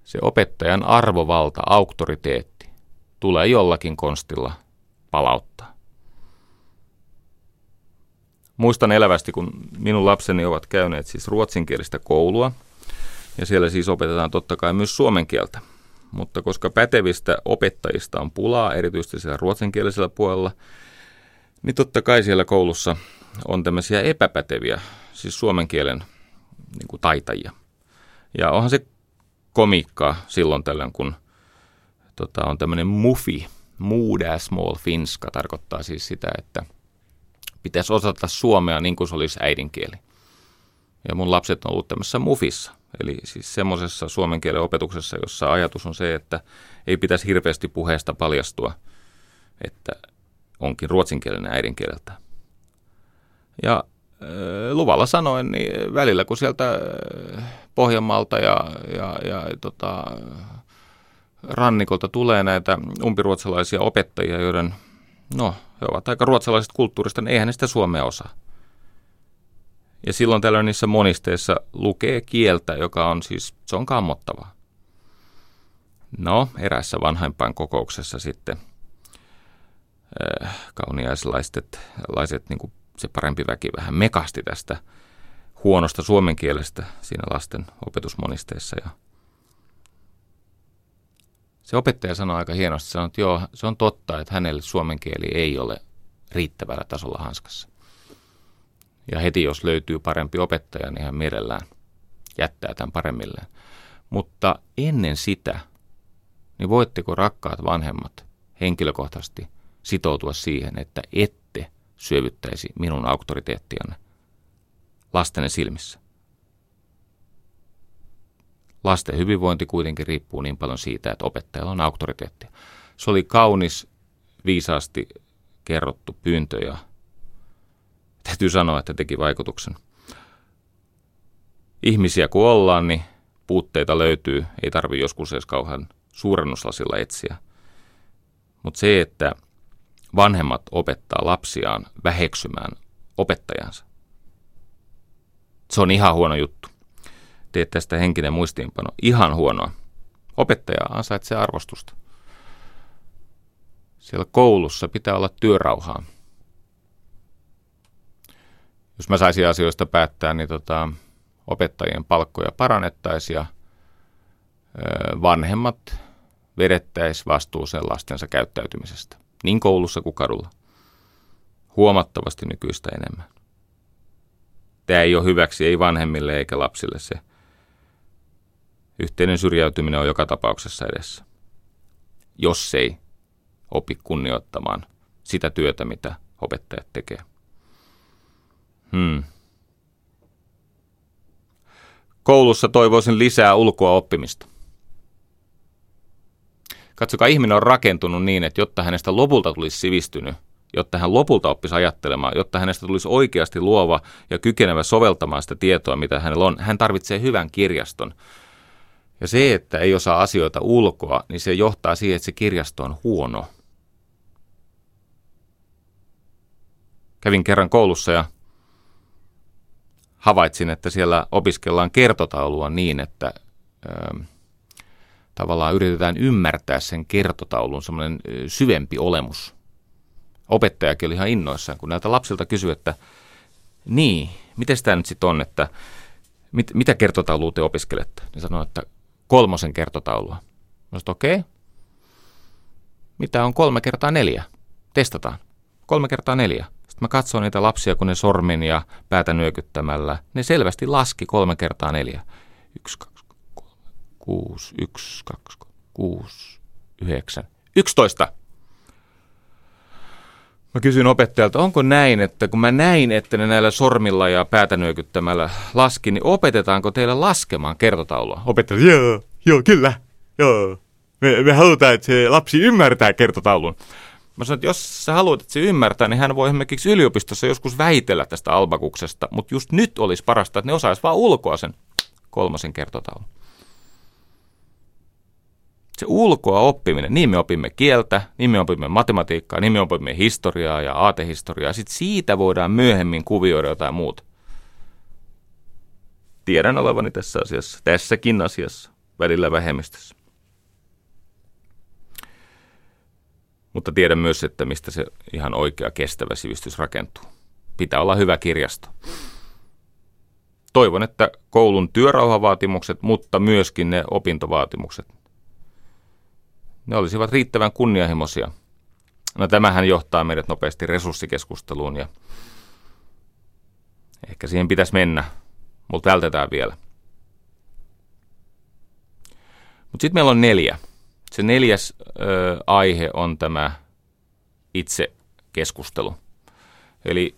Se opettajan arvovalta, auktoriteetti, tulee jollakin konstilla palauttaa. Muistan elävästi, kun minun lapseni ovat käyneet siis ruotsinkielistä koulua, ja siellä siis opetetaan totta kai myös suomen kieltä. Mutta koska pätevistä opettajista on pulaa, erityisesti siellä ruotsinkielisellä puolella, niin totta kai siellä koulussa on tämmöisiä epäpäteviä, siis suomen kielen niin kuin taitajia. Ja onhan se komiikkaa silloin tällöin, kun tota, on tämmöinen mufi, muuda small finska, tarkoittaa siis sitä, että pitäisi osata suomea niin kuin se olisi äidinkieli. Ja mun lapset on ollut tämmöisessä mufissa, eli siis semmoisessa suomen kielen opetuksessa, jossa ajatus on se, että ei pitäisi hirveästi puheesta paljastua, että onkin ruotsinkielinen äidinkieleltä. Ja luvalla sanoen, niin välillä kun sieltä Pohjanmaalta ja, ja, ja tota, rannikolta tulee näitä umpiruotsalaisia opettajia, joiden, no, he ovat aika ruotsalaisesta kulttuurista, niin eihän ne sitä suomea osaa. Ja silloin tällöin niissä monisteissa lukee kieltä, joka on siis, se on kammottavaa. No, eräässä vanhaimpainkokouksessa sitten äh, kauniaislaiset, laiset, niin kuin se parempi väki vähän mekasti tästä huonosta suomen kielestä siinä lasten opetusmonisteissa. Ja se opettaja sanoi aika hienosti, sanoi, että joo, se on totta, että hänelle suomen kieli ei ole riittävällä tasolla hanskassa. Ja heti jos löytyy parempi opettaja, niin hän mielellään jättää tämän paremmilleen. Mutta ennen sitä, niin voitteko rakkaat vanhemmat henkilökohtaisesti sitoutua siihen, että ette syövyttäisi minun auktoriteettianne lastenne silmissä? Lasten hyvinvointi kuitenkin riippuu niin paljon siitä, että opettajalla on auktoriteettia. Se oli kaunis, viisaasti kerrottu pyyntö ja täytyy sanoa, että teki vaikutuksen. Ihmisiä kun ollaan, niin puutteita löytyy. Ei tarvitse joskus edes kauhean suurennuslasilla etsiä. Mutta se, että vanhemmat opettaa lapsiaan väheksymään opettajansa, se on ihan huono juttu. Teet tästä henkinen muistiinpano. Ihan huonoa. Opettaja ansaitsee arvostusta. Siellä koulussa pitää olla työrauhaa. Jos mä saisin asioista päättää, niin tota, opettajien palkkoja parannettaisiin ja vanhemmat vedettäisiin vastuuseen lastensa käyttäytymisestä. Niin koulussa kuin kadulla. Huomattavasti nykyistä enemmän. Tämä ei ole hyväksi, ei vanhemmille eikä lapsille se. Yhteinen syrjäytyminen on joka tapauksessa edessä. Jos ei opi kunnioittamaan sitä työtä, mitä opettajat tekee. Hmm. Koulussa toivoisin lisää ulkoa oppimista. Katsokaa, ihminen on rakentunut niin, että jotta hänestä lopulta tulisi sivistynyt, jotta hän lopulta oppisi ajattelemaan, jotta hänestä tulisi oikeasti luova ja kykenevä soveltamaan sitä tietoa, mitä hänellä on, hän tarvitsee hyvän kirjaston. Ja se, että ei osaa asioita ulkoa, niin se johtaa siihen, että se kirjasto on huono. Kävin kerran koulussa ja havaitsin, että siellä opiskellaan kertotaulua niin, että ö, tavallaan yritetään ymmärtää sen kertotaulun semmoinen syvempi olemus. Opettajakin oli ihan innoissaan, kun näiltä lapsilta kysyi, että niin, miten tämä nyt sitten on, että mit, mitä kertotaulua te opiskelette? Ne sanoi, että kolmosen kertotaulua. Mä sanoin, okei, okay. Mitä on kolme kertaa neljä? Testataan. Kolme kertaa neljä. Sitten mä katsoin niitä lapsia, kun ne sormin ja päätä nyökyttämällä, ne selvästi laski kolme kertaa neljä. Yksi, kaksi, kolme, kuusi, yksi, kaksi, kuusi, yhdeksän, yksitoista. Mä kysyin opettajalta, onko näin, että kun mä näin, että ne näillä sormilla ja päätä nyökyttämällä laski, niin opetetaanko teillä laskemaan kertotaulua? Opettaja, joo, joo, kyllä, joo. Me, me halutaan, että se lapsi ymmärtää kertotaulun. Mä sanoin, että jos sä haluat, että se ymmärtää, niin hän voi esimerkiksi yliopistossa joskus väitellä tästä albakuksesta, mutta just nyt olisi parasta, että ne osaisi vaan ulkoa sen kolmasen kertotaulun. Se ulkoa oppiminen, niin me opimme kieltä, niin me opimme matematiikkaa, niin me opimme historiaa ja aatehistoriaa. Sitten siitä voidaan myöhemmin kuvioida jotain muuta. Tiedän olevani tässä asiassa, tässäkin asiassa, välillä vähemmistössä. Mutta tiedän myös, että mistä se ihan oikea kestävä sivistys rakentuu. Pitää olla hyvä kirjasto. Toivon, että koulun työrauhavaatimukset, mutta myöskin ne opintovaatimukset, ne olisivat riittävän kunnianhimoisia. No tämähän johtaa meidät nopeasti resurssikeskusteluun ja ehkä siihen pitäisi mennä, mutta vältetään vielä. Mutta sitten meillä on neljä. Se neljäs ö, aihe on tämä itse keskustelu. Eli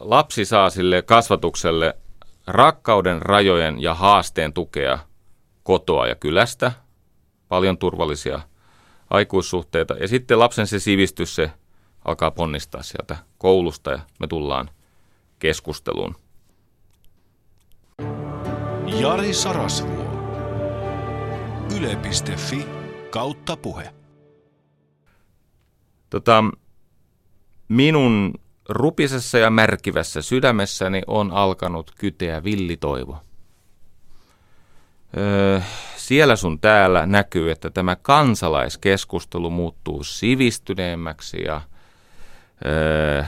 lapsi saa sille kasvatukselle rakkauden, rajojen ja haasteen tukea kotoa ja kylästä. Paljon turvallisia aikuissuhteita. Ja sitten lapsen se sivistys, se alkaa ponnistaa sieltä koulusta ja me tullaan keskusteluun. Jari Sarasvuo. yle piste fi kautta puhe. Tota, minun rupisessa ja märkivässä sydämessäni on alkanut kyteä villitoivo. Öö, siellä sun täällä näkyy, että tämä kansalaiskeskustelu muuttuu sivistyneemmäksi ja öö,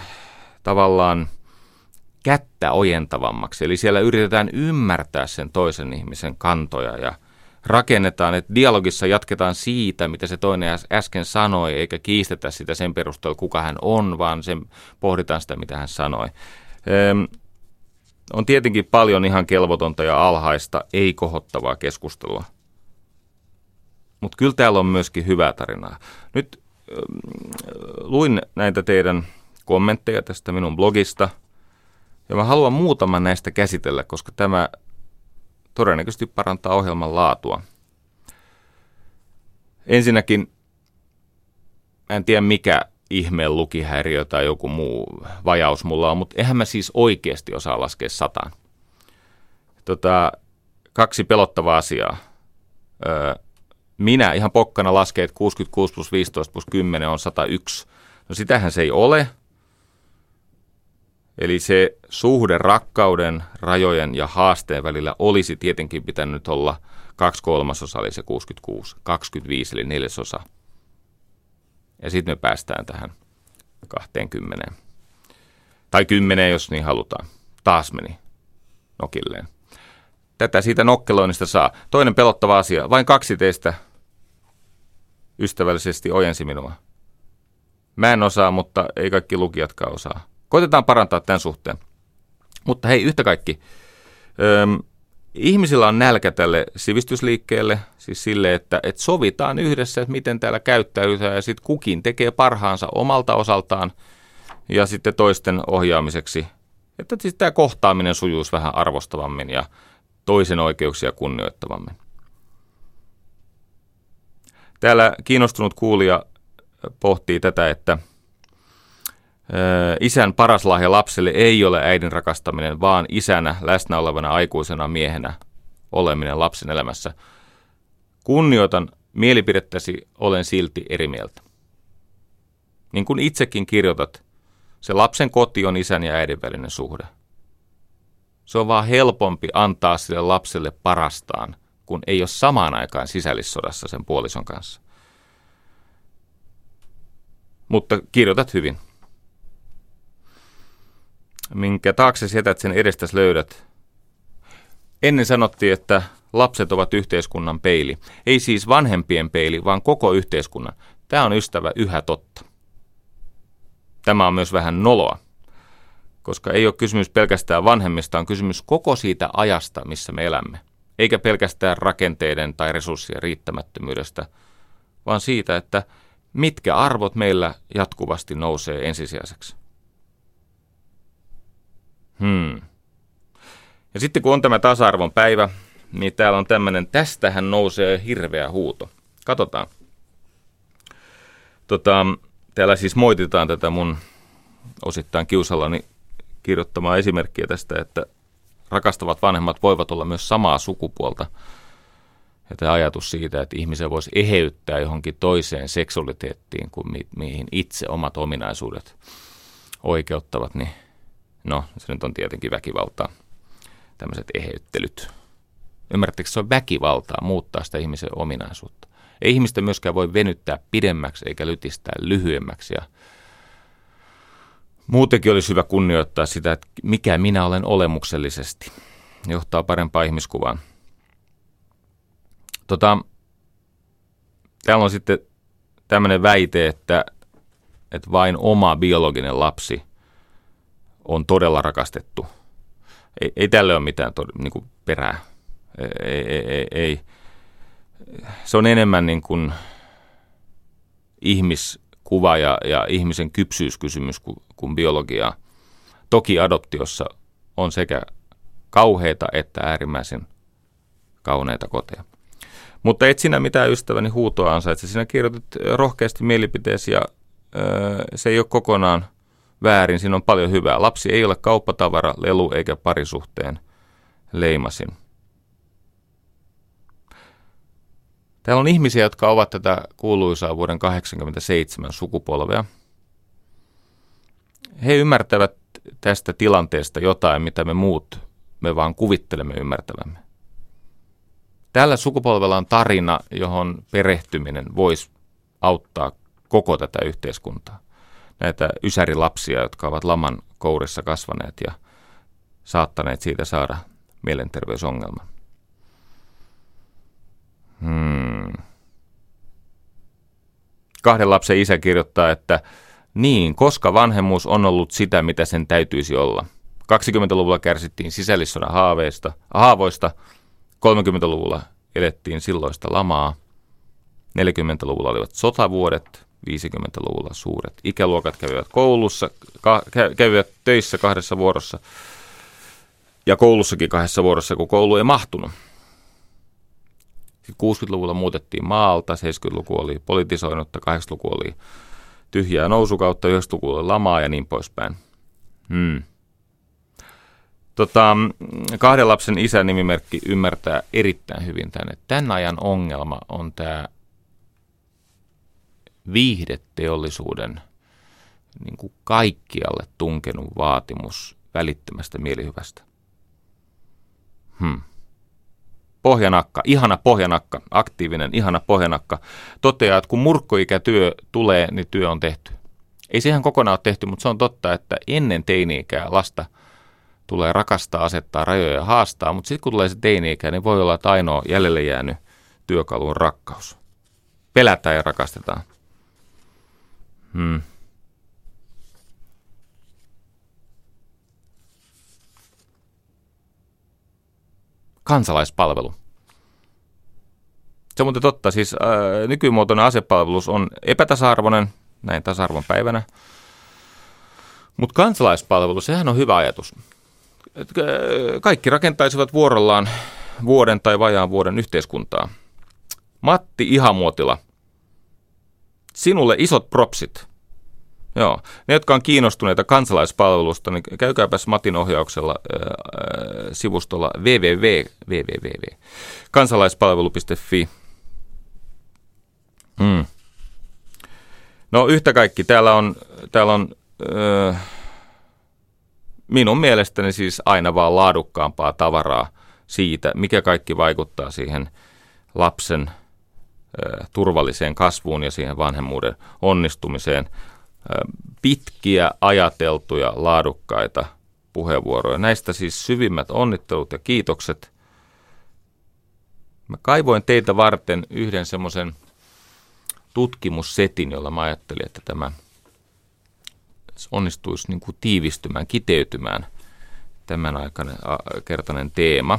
tavallaan kättä ojentavammaksi. Eli siellä yritetään ymmärtää sen toisen ihmisen kantoja ja rakennetaan, että dialogissa jatketaan siitä, mitä se toinen äsken sanoi, eikä kiistetä sitä sen perusteella, kuka hän on, vaan sen pohditaan sitä, mitä hän sanoi. Öö, on tietenkin paljon ihan kelvotonta ja alhaista, ei kohottavaa keskustelua. Mutta kyllä täällä on myöskin hyvää tarinaa. Nyt öö, luin näitä teidän kommentteja tästä minun blogista, ja mä haluan muutaman näistä käsitellä, koska tämä todennäköisesti parantaa ohjelman laatua. Ensinnäkin, en tiedä mikä ihmeen lukihäiriö tai joku muu vajaus mulla on, mutta eihän mä siis oikeasti osaa laskea sataan. Tota, kaksi pelottavaa asiaa. Öö, minä ihan pokkana lasken, että kuusikymmentäkuusi plus viisitoista plus kymmenen on sata yksi. No sitähän se ei ole. Eli se suhde rakkauden, rajojen ja haasteen välillä olisi tietenkin pitänyt olla kaksi kolmasosa, eli se kuusikymmentäkuusi, kaksikymmentäviisi, eli neljäsosa. Ja sitten me päästään tähän kaksikymmentä. Tai kymmenen, jos niin halutaan. Taas meni nokilleen. Tätä siitä nokkeloinnista saa. Toinen pelottava asia. Vain kaksi teistä ystävällisesti ojensi minua. Mä en osaa, mutta ei kaikki lukijatkaan osaa. Koitetaan parantaa tämän suhteen. Mutta hei, yhtä kaikki. Öö, ihmisillä on nälkä tälle sivistysliikkeelle, siis sille, että et sovitaan yhdessä, että miten täällä käyttäytyy, ja sitten kukin tekee parhaansa omalta osaltaan ja sitten toisten ohjaamiseksi. Että siis tämä kohtaaminen sujuisi vähän arvostavammin ja toisen oikeuksia kunnioittavammin. Täällä kiinnostunut kuulija pohtii tätä, että isän paras lahja lapselle ei ole äidin rakastaminen, vaan isänä, läsnä olevana aikuisena miehenä oleminen lapsen elämässä. Kunnioitan mielipidettäsi, olen silti eri mieltä. Niin kuin itsekin kirjoitat, se lapsen koti on isän ja äidin välinen suhde. Se on vaan helpompi antaa sille lapselle parastaan, kun ei ole samaan aikaan sisällissodassa sen puolison kanssa. Mutta kirjoitat hyvin. Minkä taakse jätät, sen edestäsi löydät. Ennen sanottiin, että lapset ovat yhteiskunnan peili. Ei siis vanhempien peili, vaan koko yhteiskunnan. Tämä on ystävä yhä totta. Tämä on myös vähän noloa, koska ei ole kysymys pelkästään vanhemmista, on kysymys koko siitä ajasta, missä me elämme. Eikä pelkästään rakenteiden tai resurssien riittämättömyydestä, vaan siitä, että mitkä arvot meillä jatkuvasti nousee ensisijaiseksi. Hmm. Ja sitten kun on tämä tasa-arvon päivä, niin täällä on tämmöinen, tästähän nousee hirveä huuto. Katsotaan. Tota, täällä siis moititaan tätä mun osittain kiusallani kirjoittamaa esimerkkiä tästä, että rakastavat vanhemmat voivat olla myös samaa sukupuolta. Ja tämä ajatus siitä, että ihmisen voisi eheyttää johonkin toiseen seksualiteettiin kuin mi- mihin itse omat ominaisuudet oikeuttavat, niin no, se nyt on tietenkin väkivaltaa, tämmöiset eheyttelyt. Ymmärrättekö, se on väkivaltaa muuttaa sitä ihmisen ominaisuutta? Ei ihmistä myöskään voi venyttää pidemmäksi eikä lytistää lyhyemmäksi. Ja muutenkin olisi hyvä kunnioittaa sitä, että mikä minä olen olemuksellisesti. Johtaa parempaa ihmiskuvaan. Tota, täällä on sitten tämmöinen väite, että, että vain oma biologinen lapsi on todella rakastettu. Ei, ei tälle ole mitään to, niin kuin perää. Ei, ei, ei, ei. Se on enemmän niin kuin ihmiskuva ja, ja ihmisen kypsyyskysymys kuin, kuin biologiaa. Toki adoptiossa on sekä kauheita että äärimmäisen kauneita koteja. Mutta et sinä mitään ystäväni huutoa ansaitse. Sinä kirjoitit rohkeasti mielipiteesi ja öö, se ei ole kokonaan väärin. Siinä on paljon hyvää. Lapsi ei ole kauppatavara, lelu eikä parisuhteen leimasin. Täällä on ihmisiä, jotka ovat tätä kuuluisaa vuoden kahdeksankymmentäseitsemän sukupolvea. He ymmärtävät tästä tilanteesta jotain, mitä me muut, me vaan kuvittelemme ymmärtävämme. Tällä sukupolvella on tarina, johon perehtyminen voisi auttaa koko tätä yhteiskuntaa. Näitä ysärilapsia, jotka ovat laman kourissa kasvaneet ja saattaneet siitä saada mielenterveysongelman. Hmm. Kahden lapsen isä kirjoittaa, että niin, koska vanhemmuus on ollut sitä, mitä sen täytyisi olla. kaksikymmentäluvulla kärsittiin sisällissodan haaveista, haavoista, kolmekymmentäluvulla elettiin silloista lamaa, neljäkymmentäluvulla olivat sotavuodet, viisikymmentäluvulla suuret ikäluokat kävivät koulussa, ka- kävivät töissä kahdessa vuorossa ja koulussakin kahdessa vuorossa, kun koulu ei mahtunut. kuusikymmentäluvulla muutettiin maalta, seitsemänkymmentäluku oli politisoinutta, kahdeksankymmentäluku oli tyhjää nousukautta, yhdeksänkymmentäluku oli lamaa ja niin poispäin. Hmm. Tota, kahden lapsen isän nimimerkki ymmärtää erittäin hyvin tämän. Tämän ajan ongelma on tämä viihdeteollisuuden niin kuin kaikkialle tunkenut vaatimus välittömästä mielihyvästä. Hmm. Pohjanakka, ihana pohjanakka, aktiivinen ihana pohjanakka toteaa, että kun murkkoikätyö tulee, niin työ on tehty. Ei se ihan kokonaan ole tehty, mutta se on totta, että ennen teini-ikää lasta tulee rakastaa, asettaa rajoja ja haastaa, mutta sitten kun tulee se teini-ikä, niin voi olla, että ainoa jäljelle jäänyt työkalu on rakkaus. Pelätään ja rakastetaan. Hmm. Kansalaispalvelu. Se on muuten totta, siis äh, nykymuotoinen asepalvelus on epätasa-arvoinen, näin tasa-arvon päivänä. Mutta kansalaispalvelu, sehän on hyvä ajatus. Kaikki rakentaisivat vuorollaan vuoden tai vajaan vuoden yhteiskuntaa. Matti Ihamuotila, sinulle isot propsit. Joo, ne, jotka on kiinnostuneita kansalaispalvelusta, niin käykääpäs Matin ohjauksella ää, sivustolla www. kansalaispalvelu piste fi. Mm. No yhtä kaikki, täällä on, täällä on öö, minun mielestäni siis aina vaan laadukkaampaa tavaraa siitä, mikä kaikki vaikuttaa siihen lapsen öö, turvalliseen kasvuun ja siihen vanhemmuuden onnistumiseen. Pitkiä, ajateltuja, laadukkaita puheenvuoroja. Näistä siis syvimmät onnittelut ja kiitokset. Mä kaivoin teitä varten yhden semmoisen tutkimussetin, jolla mä ajattelin, että tämä onnistuisi niin kuin tiivistymään, kiteytymään tämän aikainen kertainen teema.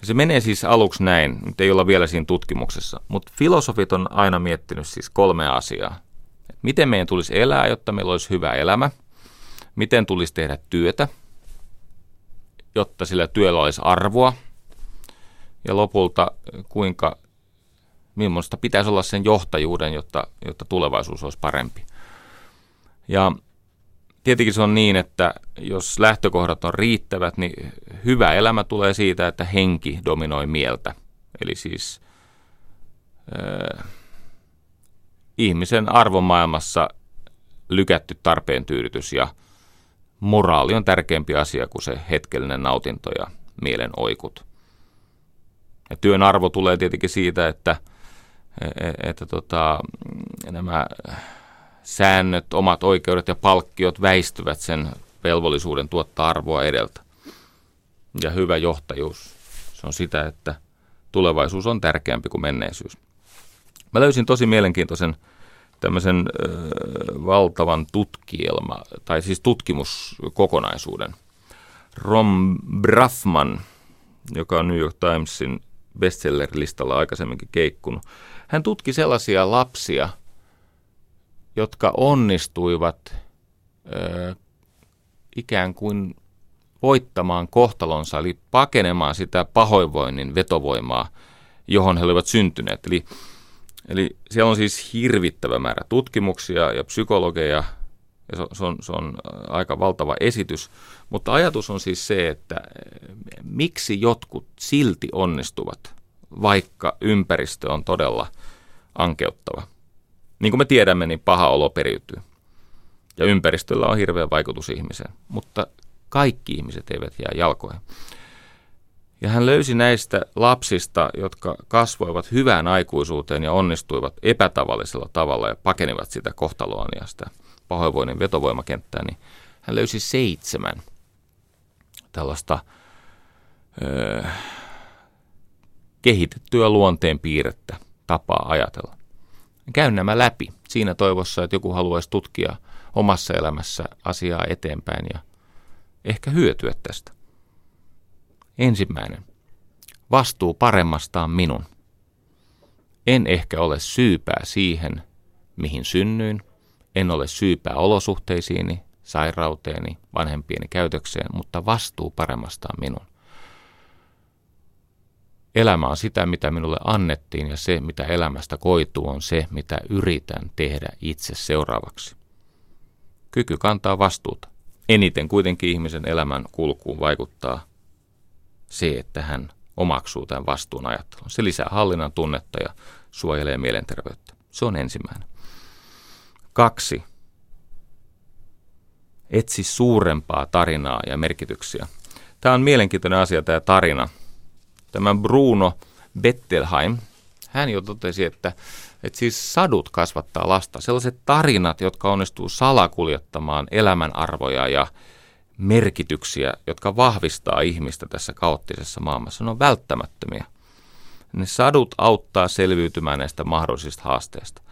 Ja se menee siis aluksi näin, nyt ei olla vielä siinä tutkimuksessa, mutta filosofit on aina miettinyt siis kolme asiaa. Miten meidän tulisi elää, jotta meillä olisi hyvä elämä? Miten tulisi tehdä työtä, jotta sillä työllä olisi arvoa? Ja lopulta, kuinka, millaista pitäisi olla sen johtajuuden, jotta, jotta tulevaisuus olisi parempi? Ja tietenkin se on niin, että jos lähtökohdat on riittävät, niin hyvä elämä tulee siitä, että henki dominoi mieltä. Eli siis... Öö, Ihmisen arvomaailmassa lykätty tarpeen tyydytys ja moraali on tärkeämpi asia kuin se hetkellinen nautinto ja mielen oikut. Ja työn arvo tulee tietenkin siitä, että että tota, nämä säännöt, omat oikeudet ja palkkiot väistyvät sen velvollisuuden tuottaa arvoa edeltä. Ja hyvä johtajuus, se on sitä, että tulevaisuus on tärkeämpi kuin menneisyys. Mä löysin tosi mielenkiintoisen tämmöisen ö, valtavan tutkielma, tai siis tutkimuskokonaisuuden. Rom Brafman, joka on New York Timesin bestseller-listalla aikaisemminkin keikkunut, hän tutki sellaisia lapsia, jotka onnistuivat ö, ikään kuin voittamaan kohtalonsa, eli pakenemaan sitä pahoinvoinnin vetovoimaa, johon he olivat syntyneet. Eli, eli siellä on siis hirvittävä määrä tutkimuksia ja psykologeja, ja se on, se on aika valtava esitys, mutta ajatus on siis se, että miksi jotkut silti onnistuvat, vaikka ympäristö on todella ankeuttava. Niin kuin me tiedämme, niin paha olo periytyy, ja ympäristöllä on hirveä vaikutus ihmiseen, mutta kaikki ihmiset eivät jää jalkoihin. Ja hän löysi näistä lapsista, jotka kasvoivat hyvään aikuisuuteen ja onnistuivat epätavallisella tavalla ja pakenivat sitä kohtaloaan ja sitä pahoinvoinnin vetovoimakenttää, niin hän löysi seitsemän tällaista öö, kehitettyä luonteen piirrettä, tapaa ajatella. Käyn nämä läpi siinä toivossa, että joku haluaisi tutkia omassa elämässä asiaa eteenpäin ja ehkä hyötyä tästä. Ensimmäinen. Vastuu paremmastaan minun. En ehkä ole syypää siihen, mihin synnyin. En ole syypää olosuhteisiini, sairauteeni, vanhempieni käytökseen, mutta vastuu paremmastaan minun. Elämä on sitä, mitä minulle annettiin, ja se, mitä elämästä koituu, on se, mitä yritän tehdä itse seuraavaksi. Kyky kantaa vastuuta. Eniten kuitenkin ihmisen elämän kulkuun vaikuttaa se, että hän omaksuu tämän vastuun ajattelun. Se lisää hallinnan tunnetta ja suojelee mielenterveyttä. Se on ensimmäinen. Kaksi. Etsi suurempaa tarinaa ja merkityksiä. Tämä on mielenkiintoinen asia, tämä tarina. Tämä Bruno Bettelheim, hän jo totesi, että, että siis sadut kasvattaa lasta. Sellaiset tarinat, jotka onnistuu salakuljettamaan elämänarvoja ja merkityksiä, jotka vahvistaa ihmistä tässä kaoottisessa maailmassa, ne on välttämättömiä. Ne sadut auttaa selviytymään näistä mahdollisista haasteista.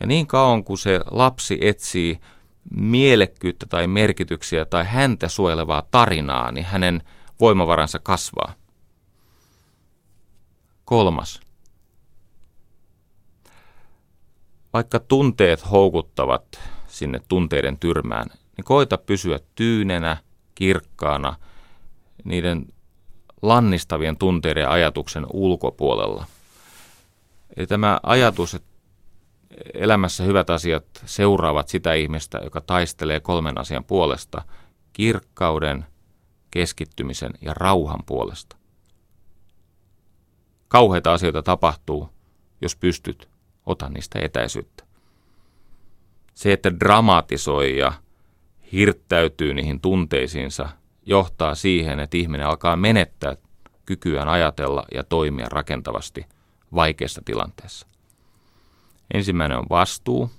Ja niin kauan kuin se lapsi etsii mielekkyyttä tai merkityksiä tai häntä suojelevaa tarinaa, niin hänen voimavaransa kasvaa. Kolmas. Vaikka tunteet houkuttavat sinne tunteiden tyrmään, niin koita pysyä tyynenä, kirkkaana, niiden lannistavien tunteiden ja ajatuksen ulkopuolella. Eli tämä ajatus, että elämässä hyvät asiat seuraavat sitä ihmistä, joka taistelee kolmen asian puolesta, kirkkauden, keskittymisen ja rauhan puolesta. Kauheita asioita tapahtuu, jos pystyt, ota niistä etäisyyttä. Se, että dramatisoi ja hirttäytyy niihin tunteisiinsa, johtaa siihen, että ihminen alkaa menettää kykyään ajatella ja toimia rakentavasti vaikeassa tilanteessa. Ensimmäinen on vastuu.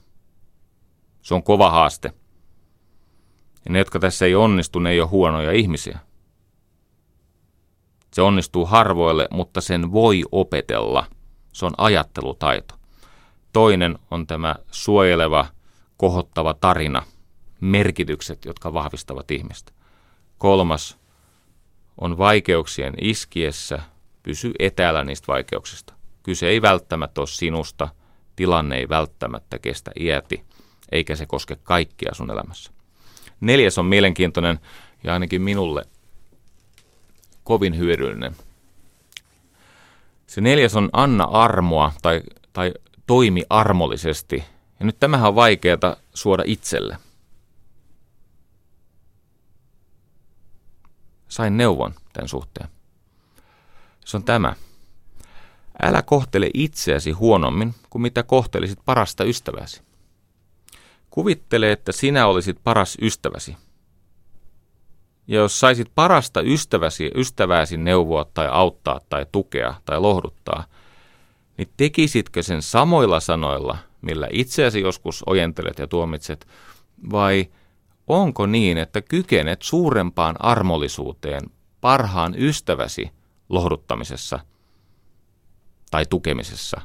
Se on kova haaste. Ja ne, jotka tässä ei onnistu, ne ei ole huonoja ihmisiä. Se onnistuu harvoille, mutta sen voi opetella. Se on ajattelutaito. Toinen on tämä suojeleva, kohottava tarina, merkitykset, jotka vahvistavat ihmistä. Kolmas on vaikeuksien iskiessä, pysy etäällä niistä vaikeuksista. Kyse ei välttämättä ole sinusta, tilanne ei välttämättä kestä iäti, eikä se koske kaikkia sun elämässä. Neljäs on mielenkiintoinen ja ainakin minulle kovin hyödyllinen. Se neljäs on anna armoa tai, tai toimi armollisesti. Ja nyt tämähän on vaikeata suoda itselle. Sain neuvon tämän suhteen. Se on tämä. Älä kohtele itseäsi huonommin kuin mitä kohtelisit parasta ystäväsi. Kuvittele, että sinä olisit paras ystäväsi. Ja jos saisit parasta ystäväsi, ystävääsi neuvoa tai auttaa tai tukea tai lohduttaa, niin tekisitkö sen samoilla sanoilla, millä itseäsi joskus ojentelet ja tuomitset, vai onko niin, että kykenet suurempaan armollisuuteen parhaan ystäväsi lohduttamisessa tai tukemisessa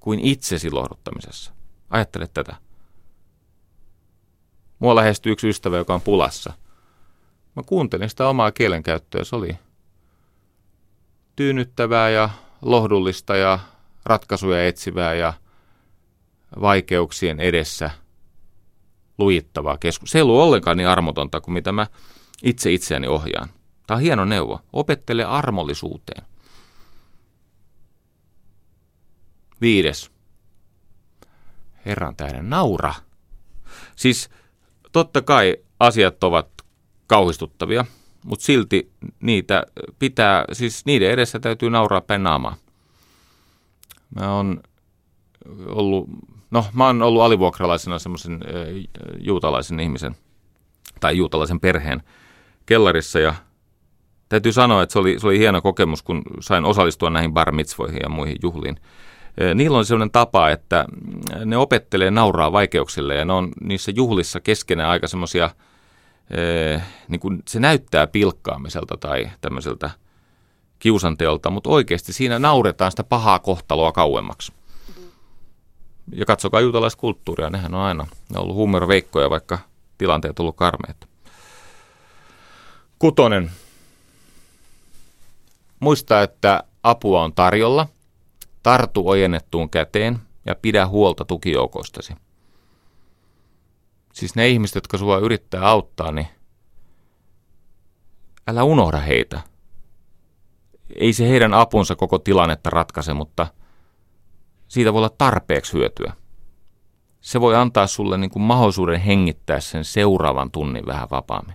kuin itsesi lohduttamisessa? Ajattele tätä. Mua lähestyi yksi ystävä, joka on pulassa. Mä kuuntelin sitä omaa kielenkäyttöä. Se oli tyynnyttävää ja lohdullista ja ratkaisuja etsivää ja vaikeuksien edessä lujittavaa keskustelua. Se ei ollut ollenkaan niin armotonta kuin mitä mä itse itseäni ohjaan. Tämä on hieno neuvo. Opettele armollisuuteen. Viides. Herran tähden naura. Siis totta kai asiat ovat kauhistuttavia, mutta silti niitä pitää, siis niiden edessä täytyy nauraa päin naamaa. Mä oon ollut, no mä oon ollut alivuokralaisena semmoisen juutalaisen ihmisen tai juutalaisen perheen kellarissa ja täytyy sanoa, että se oli, se oli hieno kokemus, kun sain osallistua näihin bar mitzvoihin ja muihin juhliin. Niillä on sellainen tapa, että ne opettelee nauraa vaikeuksille ja ne on niissä juhlissa keskenään aika semmoisia, niin kuin se näyttää pilkkaamiselta tai tämmöiseltä kiusanteolta, mutta oikeasti siinä nauretaan sitä pahaa kohtaloa kauemmaksi. Ja katsokaa juutalaiskulttuuria, nehän on aina, ne on ollut huumoriveikkoja, vaikka tilanteet on ollut karmeita. Kutonen. Muista, että apua on tarjolla. Tartu ojennettuun käteen ja pidä huolta tukijoukostasi. Siis ne ihmiset, jotka sua yrittää auttaa, niin älä unohda heitä. Ei se heidän apunsa koko tilannetta ratkaise, mutta siitä voi olla tarpeeksi hyötyä. Se voi antaa sulle niin kuin mahdollisuuden hengittää sen seuraavan tunnin vähän vapaammin.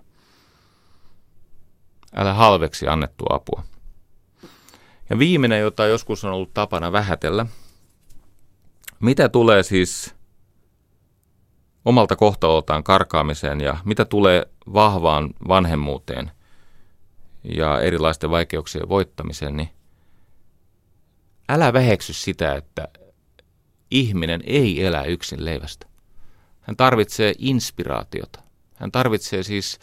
Älä halveksi annettua apua. Ja viimeinen, jota joskus on ollut tapana vähätellä. Mitä tulee siis omalta kohtaloltaan karkaamiseen ja mitä tulee vahvaan vanhemmuuteen ja erilaisten vaikeuksien voittamiseen, niin älä väheksy sitä, että ihminen ei elä yksin leivästä. Hän tarvitsee inspiraatiota. Hän tarvitsee siis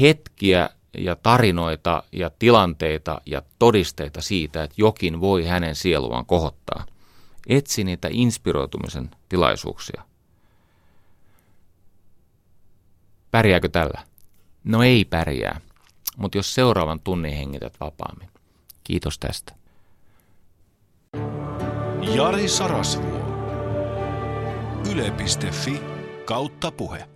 hetkiä ja tarinoita ja tilanteita ja todisteita siitä, että jokin voi hänen sieluaan kohottaa. Etsi niitä inspiroitumisen tilaisuuksia. Pärjääkö tällä? No ei pärjää, mutta jos seuraavan tunnin hengität vapaammin. Kiitos tästä. Jari Sarasvuo. yle piste fi kautta puhe